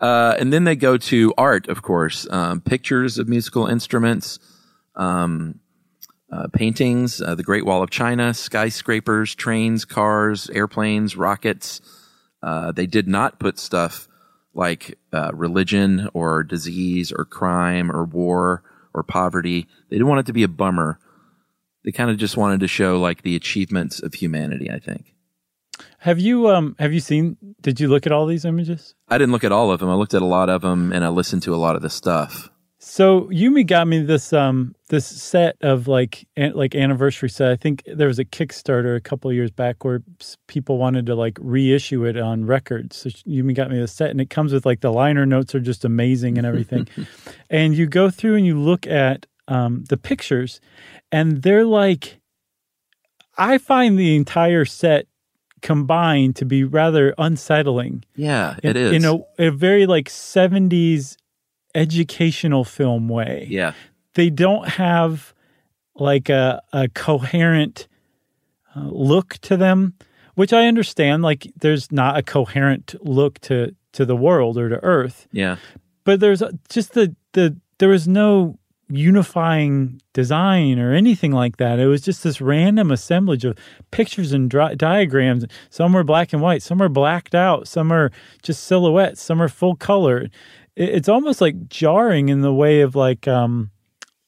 Uh, and then they go to art, of course, um, pictures of musical instruments, um, uh, paintings, uh, the Great Wall of China, skyscrapers, trains, cars, airplanes, rockets. Uh, they did not put stuff like uh, religion or disease or crime or war or poverty. They didn't want it to be a bummer. They kind of just wanted to show like the achievements of humanity, I think. Have you um have you seen did you look at all these images? I didn't look at all of them. I looked at a lot of them and I listened to a lot of the stuff. So Yumi got me this um this set of like an, like anniversary set. I think there was a Kickstarter a couple of years back where people wanted to like reissue it on records. So Yumi got me this set and it comes with like the liner notes are just amazing and everything. And you go through and you look at um the pictures and they're like, I find the entire set combined to be rather unsettling. Yeah, in, it is. In a, a very like seventies educational film way. Yeah. They don't have like a, a coherent uh, look to them, which I understand. Like there's not a coherent look to, to the world or to Earth. Yeah. But there's just the, the there was no unifying design or anything like that. It was just this random assemblage of pictures and dri- diagrams. Some were black and white, some are blacked out, some are just silhouettes, some are full color. It, it's almost like jarring in the way of like, um,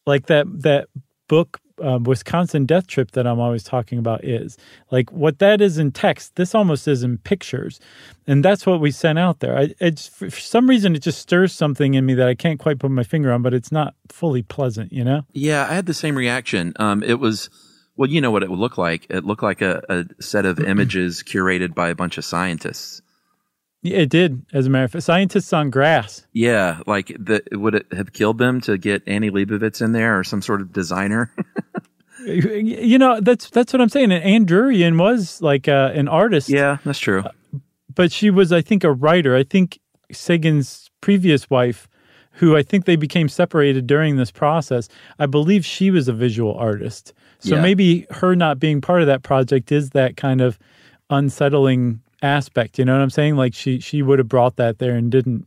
like that, that book, uh, Wisconsin Death Trip that I'm always talking about is like what that is in text. This almost is in pictures. And that's what we sent out there. I, it's for some reason, it just stirs something in me that I can't quite put my finger on, but it's not fully pleasant, you know? Yeah. I had the same reaction. Um, it was, well, you know what it would look like. It looked like a, a set of images curated by a bunch of scientists. Yeah, it did. As a matter of fact, scientists on grass. Yeah. Like the, would it have killed them to get Annie Leibovitz in there or some sort of designer? You know, that's, that's what I'm saying. And Ann Druyan was like uh, an artist. Yeah, that's true. Uh, but she was, I think, a writer. I think Sagan's previous wife, who I think they became separated during this process, I believe she was a visual artist. So yeah. Maybe her not being part of that project is that kind of unsettling aspect, you know what I'm saying? Like she she would have brought that there and didn't.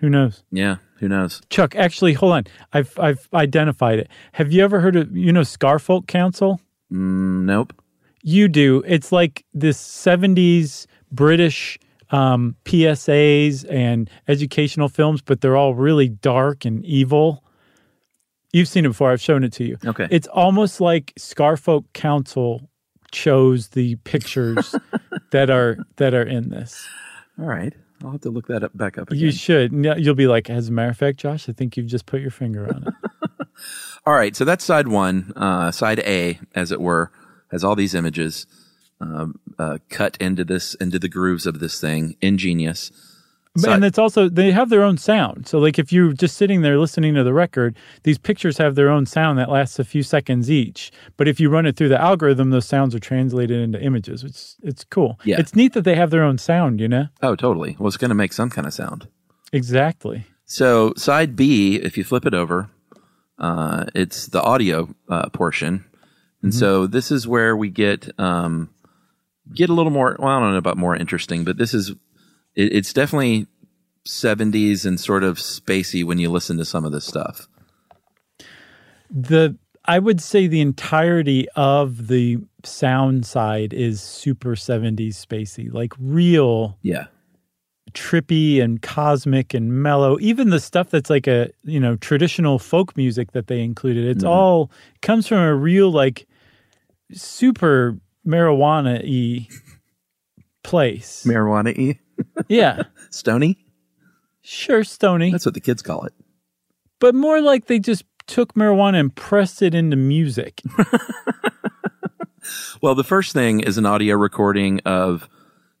Who knows? Yeah, who knows? Chuck, actually, hold on. I've I've identified it. Have you ever heard of, you know, Scarfolk Council? Mm, nope. You do. It's like this seventies British um, P S As and educational films, but they're all really dark and evil. You've seen it before. I've shown it to you. Okay. It's almost like Scarfolk Council chose the pictures that are that are in this. All right. I'll have to look that up back up again. You should. You'll be like, as a matter of fact, Josh, I think you've just put your finger on it. All right. So that's side one, uh, side A, as it were, has all these images um, uh, cut into this, into the grooves of this thing. Ingenious. So and it's also, they have their own sound. So like if you're just sitting there listening to the record, these pictures have their own sound that lasts a few seconds each. But if you run it through the algorithm, those sounds are translated into images. It's, it's cool. Yeah. It's neat that they have their own sound, you know? Oh, totally. Well, it's going to make some kind of sound. Exactly. So side B, if you flip it over, uh, it's the audio uh, portion. And mm-hmm. So this is where we get, um, get a little more, well, I don't know about more interesting, but this is, it's definitely seventies and sort of spacey when you listen to some of this stuff. The I would say the entirety of the sound side is super seventies spacey, like real yeah. trippy and cosmic and mellow. Even the stuff that's like a, you know, traditional folk music that they included, it's mm-hmm. all comes from a real like super marijuana-y place. Marijuana-y? Yeah. Stony? Sure, Stony. That's what the kids call it. But more like they just took marijuana and pressed it into music. Well, the first thing is an audio recording of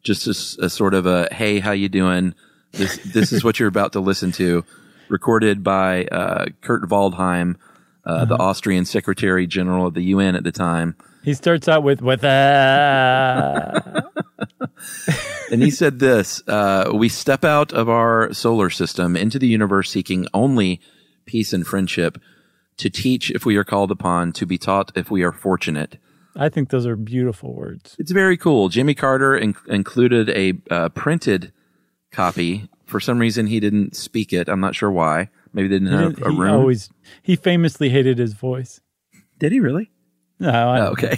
just a, a sort of a, hey, how you doing? This this is what you're about to listen to. Recorded by uh, Kurt Waldheim, uh, uh-huh. the Austrian Secretary General of the U N at the time. He starts out with, with uh... And he said this, uh, we step out of our solar system into the universe seeking only peace and friendship, to teach if we are called upon, to be taught if we are fortunate. I think those are beautiful words. It's very cool. Jimmy Carter in- included a uh, printed copy. For some reason, he didn't speak it. I'm not sure why. Maybe they didn't he have didn't, a room. He, always, he famously hated his voice. Did he really? No. I oh, okay.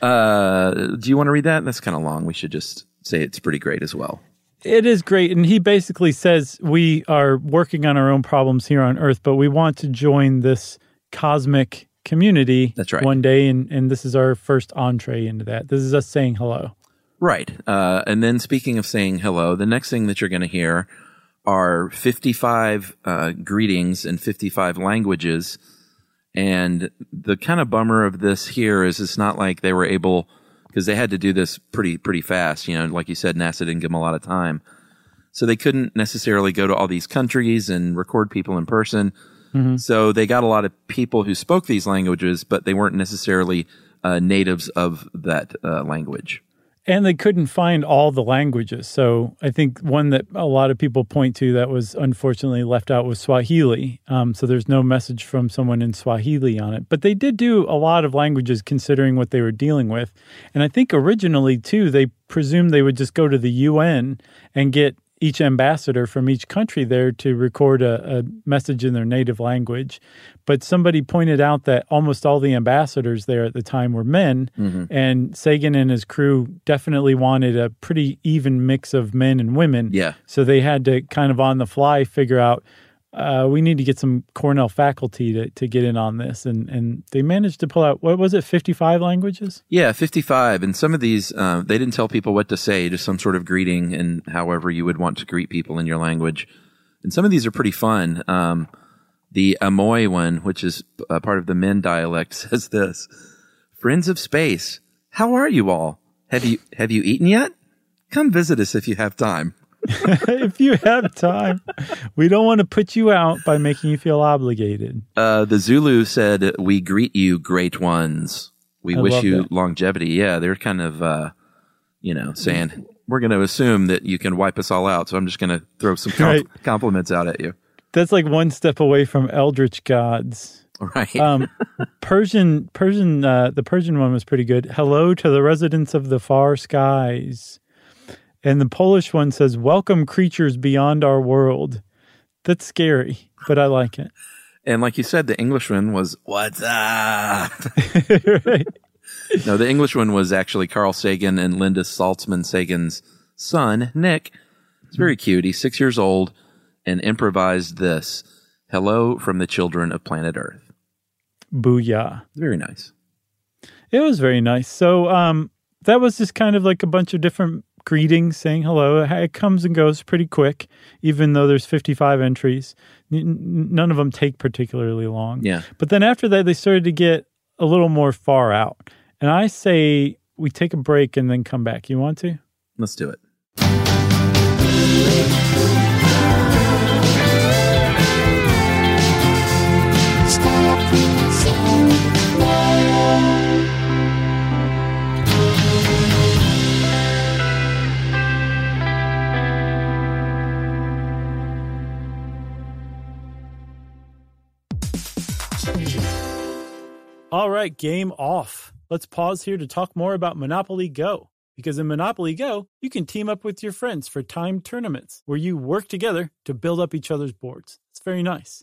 uh, do you want to read that? That's kind of long. We should just say it's pretty great as well. It is great. And he basically says we are working on our own problems here on Earth, but we want to join this cosmic community That's right. one day. And, and this is our first entree into that. This is us saying hello. Right. Uh, and then speaking of saying hello, the next thing that you're going to hear are fifty-five uh, greetings in fifty-five languages. And the kind of bummer of this here is it's not like they were able, because they had to do this pretty pretty fast. You know, like you said, NASA didn't give them a lot of time. So they couldn't necessarily go to all these countries and record people in person. Mm-hmm. So they got a lot of people who spoke these languages, but they weren't necessarily uh, natives of that uh, language. And they couldn't find all the languages. So I think one that a lot of people point to that was unfortunately left out was Swahili. Um, so there's no message from someone in Swahili on it. But they did do a lot of languages considering what they were dealing with. And I think originally, too, they presumed they would just go to the U N and get each ambassador from each country there to record a, a message in their native language. But somebody pointed out that almost all the ambassadors there at the time were men, mm-hmm. and Sagan and his crew definitely wanted a pretty even mix of men and women. Yeah. So they had to kind of on the fly figure out, uh, we need to get some Cornell faculty to, to get in on this. And, and they managed to pull out, what was it, fifty-five languages? Yeah, fifty-five. And some of these, uh, they didn't tell people what to say, just some sort of greeting and however you would want to greet people in your language. And some of these are pretty fun. Um, the Amoy one, which is a part of the Min dialect, says this, "Friends of space, how are you all? Have you have you eaten yet? Come visit us if you have time." If you have time. We don't want to put you out by making you feel obligated. Uh, the Zulu said, "We greet you, great ones. We I wish you that. longevity." Yeah, they're kind of, uh, you know, saying, we're going to assume that you can wipe us all out, so I'm just going to throw some com- right. compliments out at you. That's like one step away from eldritch gods. Right. um, Persian, Persian. Uh, the Persian one was pretty good. "Hello to the residents of the far skies." And the Polish one says, "Welcome, creatures beyond our world." That's scary, but I like it. And like you said, the English one was, "What's up?" Right. No, the English one was actually Carl Sagan and Linda Saltzman Sagan's son, Nick. It's very cute. He's six years old and improvised this, "Hello from the children of planet Earth." Booyah. Very nice. It was very nice. So um, that was just kind of like a bunch of different greetings, saying hello. It comes and goes pretty quick, even though there's fifty-five entries. N- none of them take particularly long. Yeah. But then after that, they started to get a little more far out. And I say we take a break and then come back. You want to? Let's do it. All right, game off. Let's pause here to talk more about Monopoly Go. Because in Monopoly Go, you can team up with your friends for timed tournaments where you work together to build up each other's boards. It's very nice.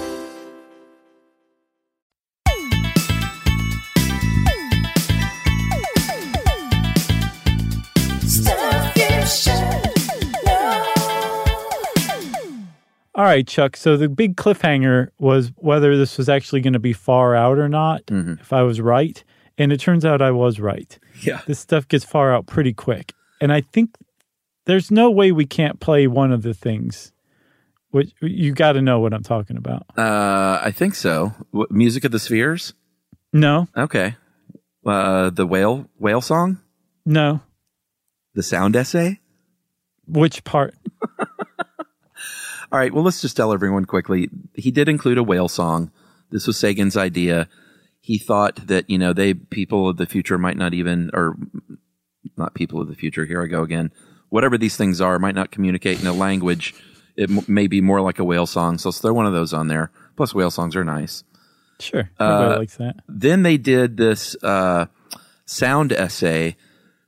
All right, Chuck, so the big cliffhanger was whether this was actually going to be far out or not, mm-hmm. if I was right. And it turns out I was right. Yeah. This stuff gets far out pretty quick. And I think there's no way we can't play one of the things. Which, you got to know what I'm talking about. Uh, I think so. W- Music of the Spheres? No. Okay. Uh, the whale whale song? No. The sound essay? Which part? All right, well, let's just tell everyone quickly. He did include a whale song. This was Sagan's idea. He thought that, you know, they people of the future might not even, or not people of the future, here I go again. Whatever these things are, might not communicate in a language. It m- may be more like a whale song, so let's throw one of those on there. Plus, whale songs are nice. Sure, everybody uh, likes that. Then they did this uh, sound essay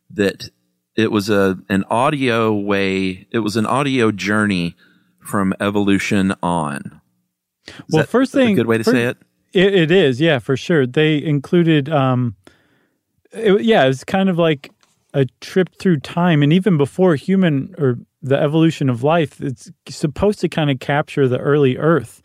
that it was a an audio way, it was an audio journey from evolution on. Is well, that, first thing, a good way to first, say it? it? It is, yeah, for sure. They included, um, it, yeah, it's kind of like a trip through time, and even before human or the evolution of life, it's supposed to kind of capture the early Earth.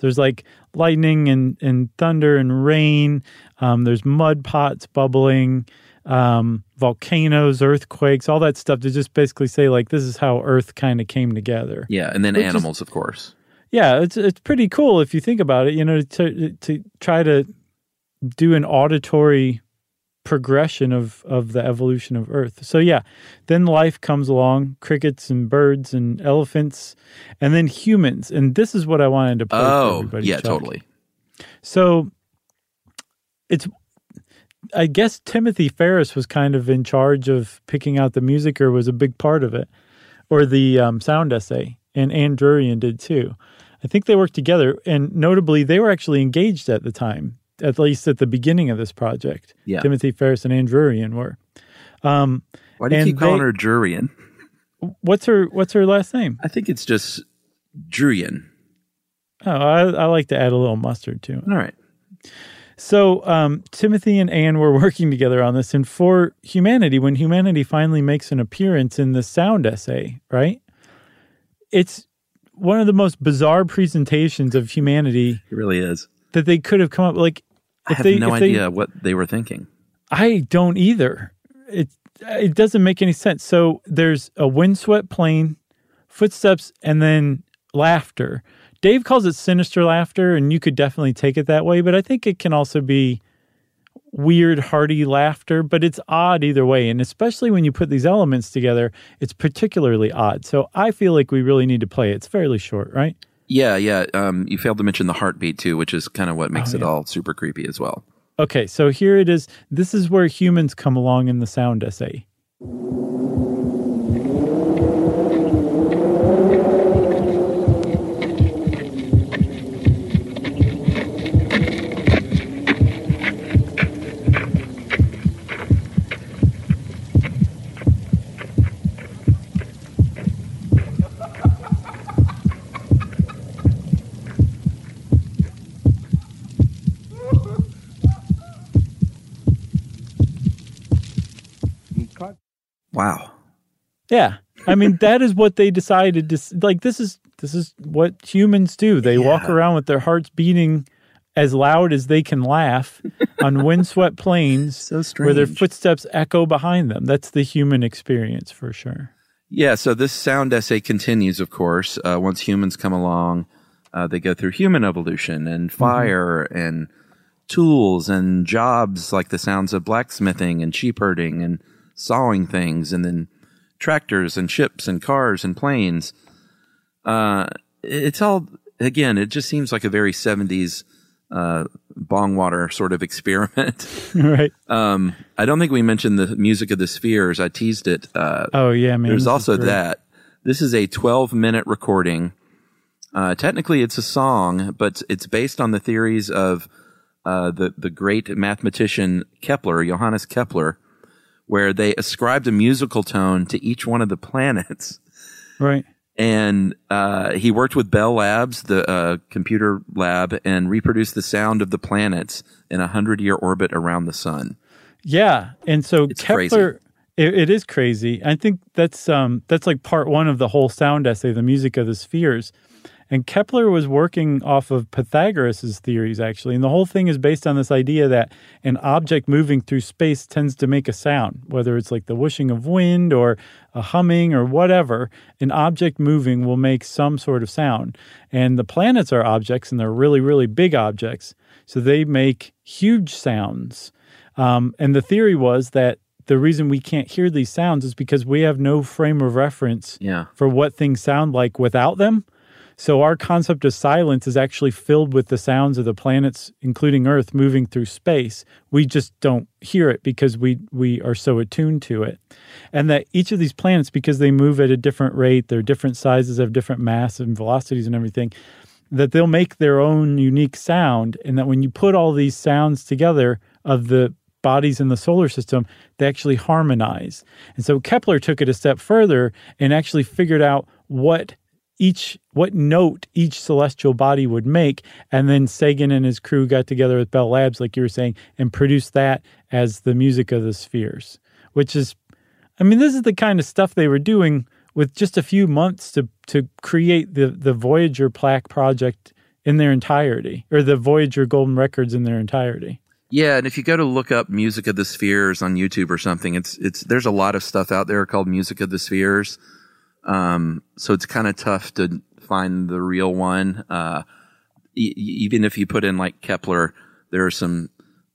There's like lightning and, and thunder and rain. Um, there's mud pots bubbling. Um, volcanoes, earthquakes, all that stuff to just basically say, like, this is how Earth kind of came together. Yeah, and then Which animals, is, of course. Yeah, it's it's pretty cool if you think about it, you know, to to try to do an auditory progression of, of the evolution of Earth. So, yeah, then life comes along, crickets and birds and elephants, and then humans. And this is what I wanted to play oh, for everybody. Yeah, Chuck. Totally. So, it's... I guess Timothy Ferris was kind of in charge of picking out the music, or was a big part of it, or the um, sound essay, and Ann Druyan did too. I think they worked together, and notably, they were actually engaged at the time, at least at the beginning of this project. Yeah. Timothy Ferris and Ann Druyan were. Um, Why do you keep they, calling her Druyan? What's her What's her last name? I think it's just Druyan. Oh, I, I like to add a little mustard to it. All right. So um, Timothy and Anne were working together on this, and for humanity, when humanity finally makes an appearance in the sound essay, right? It's one of the most bizarre presentations of humanity. It really is. That they could have come up with. Like, I have they, no idea they, what they were thinking. I don't either. It, it doesn't make any sense. So there's a windswept plain, footsteps, and then laughter. Dave calls it sinister laughter, and you could definitely take it that way, but I think it can also be weird, hearty laughter, but it's odd either way, and especially when you put these elements together, it's particularly odd. So I feel like we really need to play it. It's fairly short, right? Yeah, yeah. Um, you failed to mention the heartbeat, too, which is kind of what makes oh, yeah. it all super creepy as well. Okay, so here it is. This is where humans come along in the sound essay. Wow. Yeah. I mean, that is what they decided to, like, this is this is what humans do. They yeah. walk around with their hearts beating as loud as they can laugh on windswept plains so where their footsteps echo behind them. That's the human experience for sure. Yeah. So this sound essay continues, of course. Uh, once humans come along, Uh, they go through human evolution and fire mm-hmm. and tools and jobs like the sounds of blacksmithing and sheep herding and sawing things, and then tractors and ships and cars and planes. Uh, it's all, again, it just seems like a very seventies uh, Bongwater sort of experiment. Right. Um, I don't think we mentioned the music of the spheres. I teased it. Uh, oh, yeah, man. There's also that. This is a twelve-minute recording. Uh, technically, it's a song, but it's based on the theories of uh, the, the great mathematician Kepler, Johannes Kepler, where they ascribed a musical tone to each one of the planets. Right. And uh, he worked with Bell Labs, the uh, computer lab, and reproduced the sound of the planets in a hundred-year orbit around the sun. Yeah, and so it's Kepler... Crazy. It, it is crazy. I think that's um, that's like part one of the whole sound essay, the music of the spheres. And Kepler was working off of Pythagoras' theories, actually. And the whole thing is based on this idea that an object moving through space tends to make a sound, whether it's like the whooshing of wind or a humming or whatever. An object moving will make some sort of sound. And the planets are objects, and they're really, really big objects. So they make huge sounds. Um, and the theory was that the reason we can't hear these sounds is because we have no frame of reference yeah. for what things sound like without them. So our concept of silence is actually filled with the sounds of the planets, including Earth, moving through space. We just don't hear it because we we are so attuned to it. And that each of these planets, because they move at a different rate, they're different sizes, have different mass and velocities and everything, that they'll make their own unique sound. And that when you put all these sounds together of the bodies in the solar system, they actually harmonize. And so Kepler took it a step further and actually figured out what each what note each celestial body would make. And then Sagan and his crew got together with Bell Labs, like you were saying, and produced that as the music of the spheres, which is, I mean, this is the kind of stuff they were doing with just a few months to to create the, the Voyager plaque project in their entirety, or the Voyager Golden Records in their entirety. Yeah, and if you go to look up Music of the Spheres on YouTube or something, it's it's there's a lot of stuff out there called Music of the Spheres. Um, so it's kind of tough to find the real one. Uh, e- even if you put in like Kepler, there are some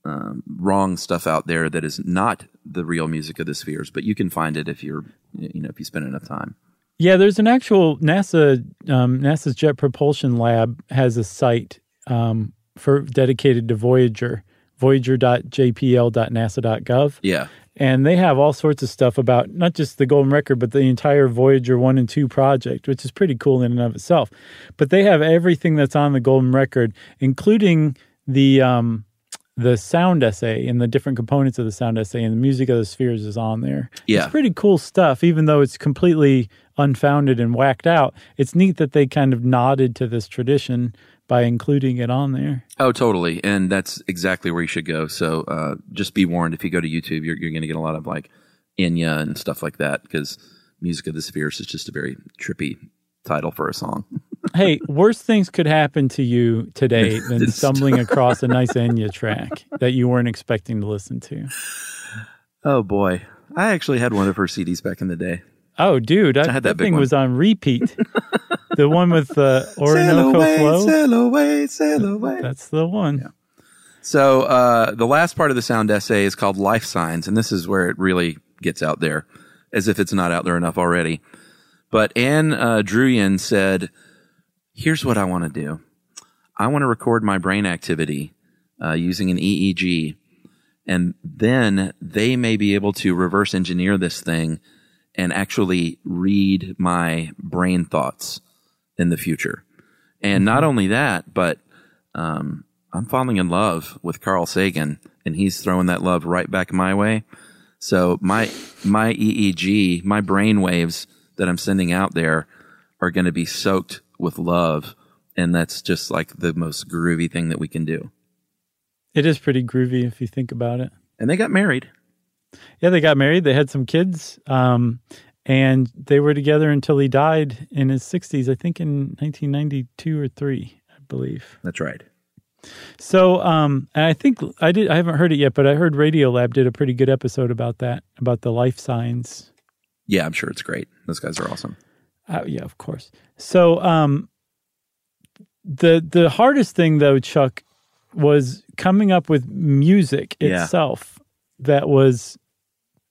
um, wrong stuff out there that is not the real Music of the Spheres, but you can find it if you're you know if you spend enough time. Yeah, there's an actual NASA um, NASA's Jet Propulsion Lab has a site um, for dedicated to Voyager. voyager dot j p l dot nasa dot gov. Yeah. And they have all sorts of stuff about not just the Golden Record, but the entire Voyager one and two project, which is pretty cool in and of itself. But they have everything that's on the Golden Record, including the um, the sound essay and the different components of the sound essay, and the music of the spheres is on there. Yeah. It's pretty cool stuff, even though it's completely unfounded and whacked out. It's neat that they kind of nodded to this tradition by including it on there. Oh, totally. And that's exactly where you should go. So uh, just be warned, if you go to YouTube, you're, you're going to get a lot of like Enya and stuff like that, because Music of the Spheres is just a very trippy title for a song. Hey, worse things could happen to you today than stumbling across a nice Enya track that you weren't expecting to listen to. Oh, boy. I actually had one of her C Ds back in the day. Oh, dude, I, I had that, that thing one. was on repeat. The one with the uh, Orinoco sail away, Flow. Sail away, sail away. That's the one. Yeah. So uh, the last part of the sound essay is called Life Signs, and this is where it really gets out there, as if it's not out there enough already. But Ann uh, Druyan said, here's what I want to do. I want to record my brain activity uh, using an E E G, and then they may be able to reverse engineer this thing and actually read my brain thoughts in the future. And not only that, but um, I'm falling in love with Carl Sagan, and he's throwing that love right back my way. So my my E E G, my brain waves that I'm sending out there are going to be soaked with love, and that's just like the most groovy thing that we can do. It is pretty groovy if you think about it. And they got married. Yeah, they got married. They had some kids, um, and they were together until he died in his sixties, I think in nineteen ninety-two or three, I believe. That's right. So, um, and I think I did. I haven't heard it yet, but I heard Radiolab did a pretty good episode about that, about the life signs. Yeah, I'm sure it's great. Those guys are awesome. Uh, yeah, of course. So, um, The the hardest thing, though, Chuck, was coming up with music itself yeah. that was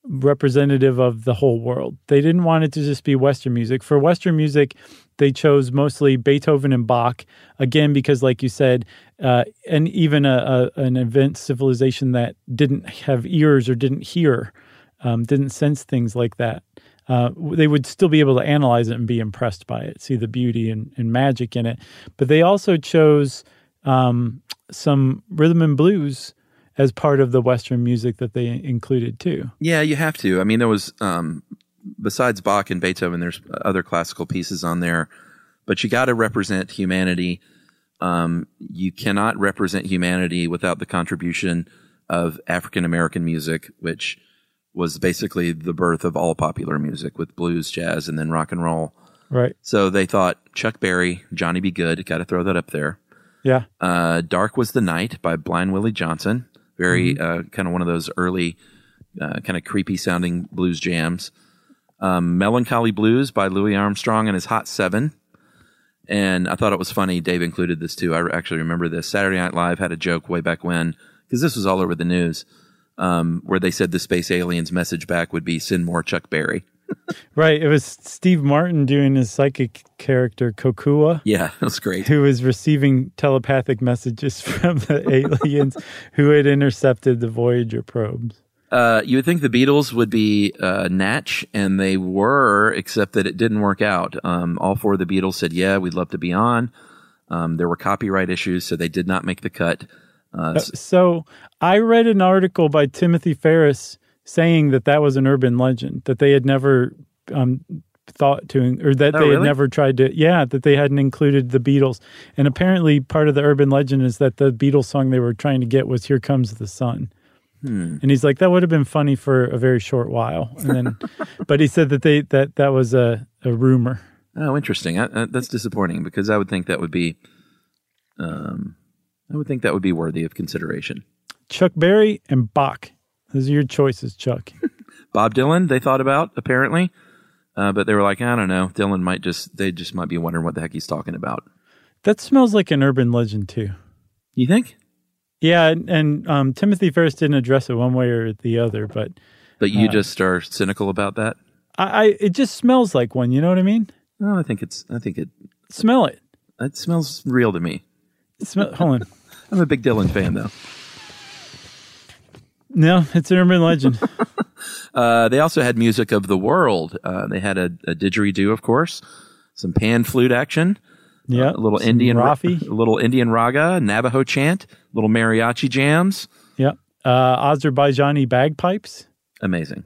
representative of the whole world. They didn't want it to just be Western music. For Western music, they chose mostly Beethoven and Bach, again, because, like you said, uh, and even a, a, an advanced civilization that didn't have ears or didn't hear, um, didn't sense things like that. Uh, they would still be able to analyze it and be impressed by it, see the beauty and, and magic in it. But they also chose um, some rhythm and blues as part of the Western music that they included too. Yeah, you have to. I mean, there was, um, besides Bach and Beethoven, there's other classical pieces on there. But you got to represent humanity. Um, you cannot represent humanity without the contribution of African-American music, which was basically the birth of all popular music with blues, jazz, and then rock and roll. Right. So they thought Chuck Berry, Johnny B. Good, got to throw that up there. Yeah. Uh, Dark Was the Night by Blind Willie Johnson. Very mm-hmm. uh, kind of one of those early uh, kind of creepy sounding blues jams. Um, Melancholy Blues by Louis Armstrong and his Hot Seven. And I thought it was funny. Dave included this too. I actually remember this. Saturday Night Live had a joke way back when, because this was all over the news. Um, where they said the space aliens' message back would be send more Chuck Berry. Right. It was Steve Martin doing his psychic character, Kokua. Yeah, that's great. Who was receiving telepathic messages from the aliens who had intercepted the Voyager probes. Uh, you would think the Beatles would be uh, Natch, and they were, except that it didn't work out. Um, all four of the Beatles said, yeah, we'd love to be on. Um, there were copyright issues, so they did not make the cut. Uh, so I read an article by Timothy Ferris saying that that was an urban legend, that they had never um, thought to, or that oh, they really? had never tried to, yeah, that they hadn't included the Beatles. And apparently part of the urban legend is that the Beatles song they were trying to get was Here Comes the Sun. Hmm. And he's like, that would have been funny for a very short while. And then, but he said that they that, that was a, a rumor. Oh, interesting. I, I, that's disappointing because I would think that would be... Um... I would think that would be worthy of consideration. Chuck Berry and Bach. Those are your choices, Chuck. Bob Dylan, they thought about, apparently. Uh, but they were like, I don't know. Dylan might just, they just might be wondering what the heck he's talking about. That smells like an urban legend, too. You think? Yeah, and, and um, Timothy Ferris didn't address it one way or the other, but... But you uh, just are cynical about that? I, I It just smells like one, you know what I mean? No, I think it's, I think it... Smell it. It smells real to me. It smells, hold on. I'm a big Dylan fan, though. No, it's an urban legend. uh, they also had music of the world. Uh, they had a, a didgeridoo, of course, some pan flute action, yeah, a little Indian Rafi, a little Indian raga, Navajo chant, little mariachi jams, yeah, uh, Azerbaijani bagpipes. Amazing.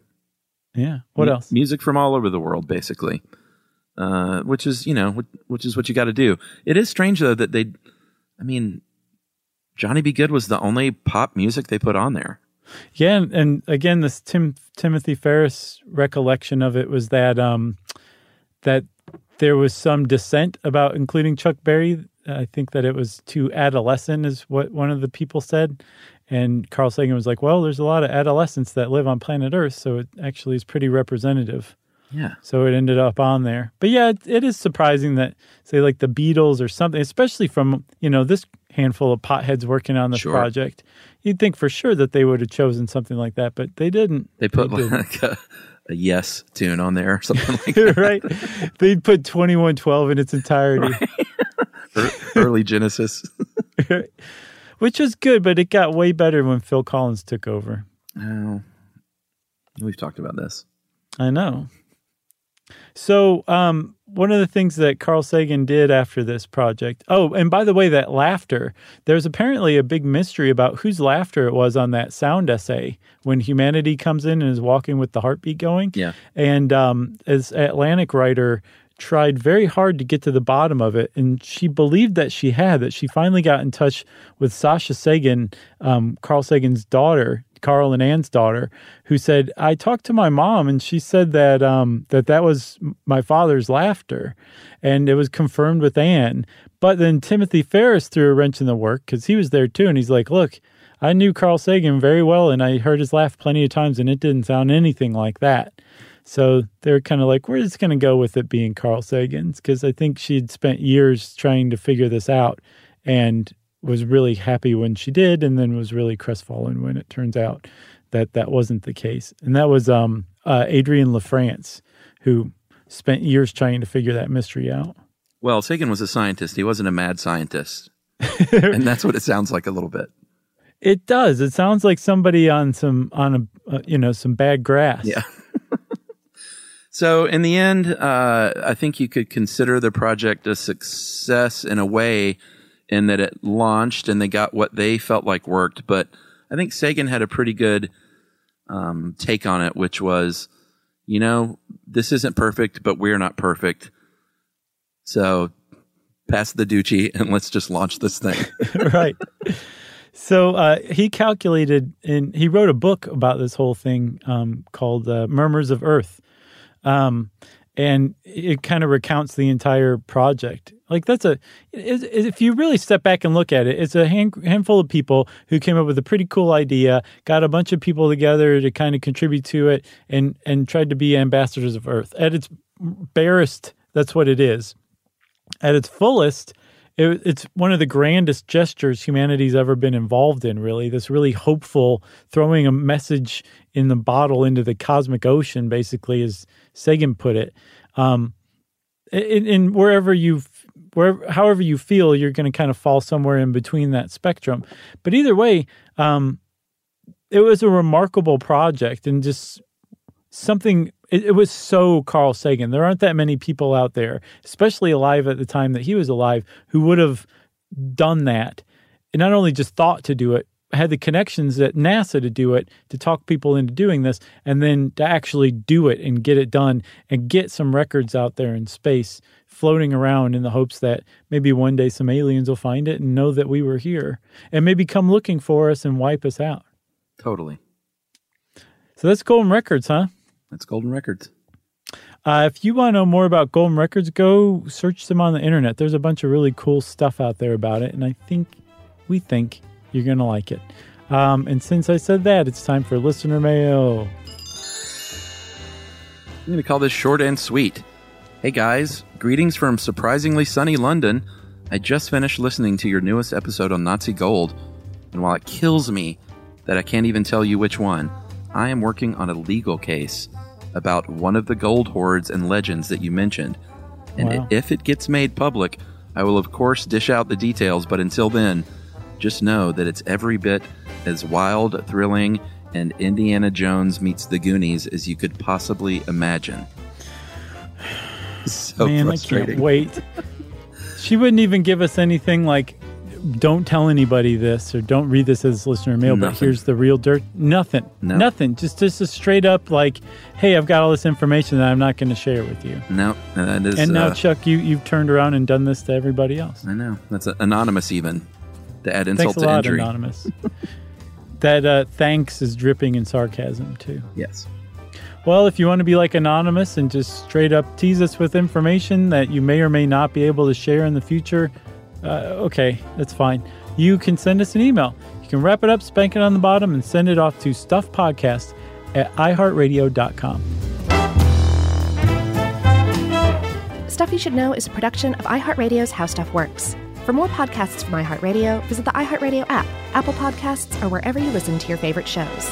Yeah. What M- else? Music from all over the world, basically, uh, which is you know which is what you got to do. It is strange though that they, I mean. Johnny B. Good was the only pop music they put on there. Yeah, and, and again, this Tim Timothy Ferris recollection of it was that um, that there was some dissent about including Chuck Berry. I think that it was too adolescent is what one of the people said. And Carl Sagan was like, well, there's a lot of adolescents that live on planet Earth, so it actually is pretty representative. Yeah. So it ended up on there. But yeah, it, it is surprising that, say, like the Beatles or something, especially from, you know, this handful of potheads working on this sure. project. You'd think for sure that they would have chosen something like that, but they didn't. They put they didn't. like a, a Yes tune on there or something like that. Right. They put twenty-one twelve in its entirety. Right. Early Genesis. Which was good, but it got way better when Phil Collins took over. Oh. We've talked about this. I know. So um, one of the things that Carl Sagan did after this project, oh, and by the way, that laughter, there's apparently a big mystery about whose laughter it was on that sound essay when humanity comes in and is walking with the heartbeat going. Yeah. And um, as Atlantic writer tried very hard to get to the bottom of it, and she believed that she had, that she finally got in touch with Sasha Sagan, um, Carl Sagan's daughter, Carl and Ann's daughter, who said, I talked to my mom and she said that um, that that was my father's laughter. And it was confirmed with Ann. But then Timothy Ferris threw a wrench in the work because he was there too. And he's like, look, I knew Carl Sagan very well and I heard his laugh plenty of times and it didn't sound anything like that. So they're kind of like, we're just going to go with it being Carl Sagan's, because I think she'd spent years trying to figure this out and was really happy when she did, and then was really crestfallen when it turns out that that wasn't the case. And that was um, uh, Adrienne LaFrance, who spent years trying to figure that mystery out. Well, Sagan was a scientist. He wasn't a mad scientist. And that's what it sounds like a little bit. It does. It sounds like somebody on some, on a, uh, you know, some bad grass. Yeah. So in the end, uh, I think you could consider the project a success in a way, in that it launched and they got what they felt like worked. But I think Sagan had a pretty good um, take on it, which was, you know, this isn't perfect, but we're not perfect. So pass the Ducci and let's just launch this thing. Right. So uh, he calculated, and he wrote a book about this whole thing um, called uh, Murmurs of Earth. Um, and it kind of recounts the entire project. Like that's a, it, it, if you really step back and look at it, it's a hand, handful of people who came up with a pretty cool idea, got a bunch of people together to kind of contribute to it, and, and tried to be ambassadors of Earth. At its barest, that's what it is. At its fullest, it, it's one of the grandest gestures humanity's ever been involved in, really. This really hopeful, throwing a message in the bottle into the cosmic ocean, basically, as Sagan put it. Um, in, in wherever you've, wherever, however you feel, you're going to kind of fall somewhere in between that spectrum. But either way, um, it was a remarkable project, and just something... It, it was so Carl Sagan. There aren't that many people out there, especially alive at the time that he was alive, who would have done that, and not only just thought to do it, had the connections at NASA to do it, to talk people into doing this, and then to actually do it and get it done and get some records out there in space floating around in the hopes that maybe one day some aliens will find it and know that we were here and maybe come looking for us and wipe us out. Totally. So that's Golden Records, huh? That's Golden Records. Uh, if you want to know more about Golden Records, go search them on the internet. There's a bunch of really cool stuff out there about it, and I think, we think, you're going to like it. Um, and since I said that, it's time for Listener Mail. I'm going to call this short and sweet. Hey guys, greetings from surprisingly sunny London. I just finished listening to your newest episode on Nazi Gold, and while it kills me that I can't even tell you which one, I am working on a legal case about one of the gold hoards and legends that you mentioned. And wow. If it gets made public, I will, of course, dish out the details. But until then, just know that it's every bit as wild, thrilling, and Indiana Jones meets the Goonies as you could possibly imagine. So man, frustrating. I can't wait. She wouldn't even give us anything like, don't tell anybody this, or don't read this as listener mail, nothing. But here's the real dirt. Nothing. No. Nothing. Just, just a straight up like, hey, I've got all this information that I'm not going to share with you. No. Uh, it is, and now, uh, Chuck, you, you've turned around and done this to everybody else. I know. That's a, anonymous even, to add insult to injury. Thanks a lot, anonymous. That uh, thanks is dripping in sarcasm, too. Yes. Well, if you want to be like anonymous and just straight up tease us with information that you may or may not be able to share in the future... Uh, okay, that's fine. You can send us an email. You can wrap it up, spank it on the bottom, and send it off to stuffpodcast at i heart radio dot com. Stuff You Should Know is a production of iHeartRadio's How Stuff Works. For more podcasts from iHeartRadio, visit the iHeartRadio app, Apple Podcasts, or wherever you listen to your favorite shows.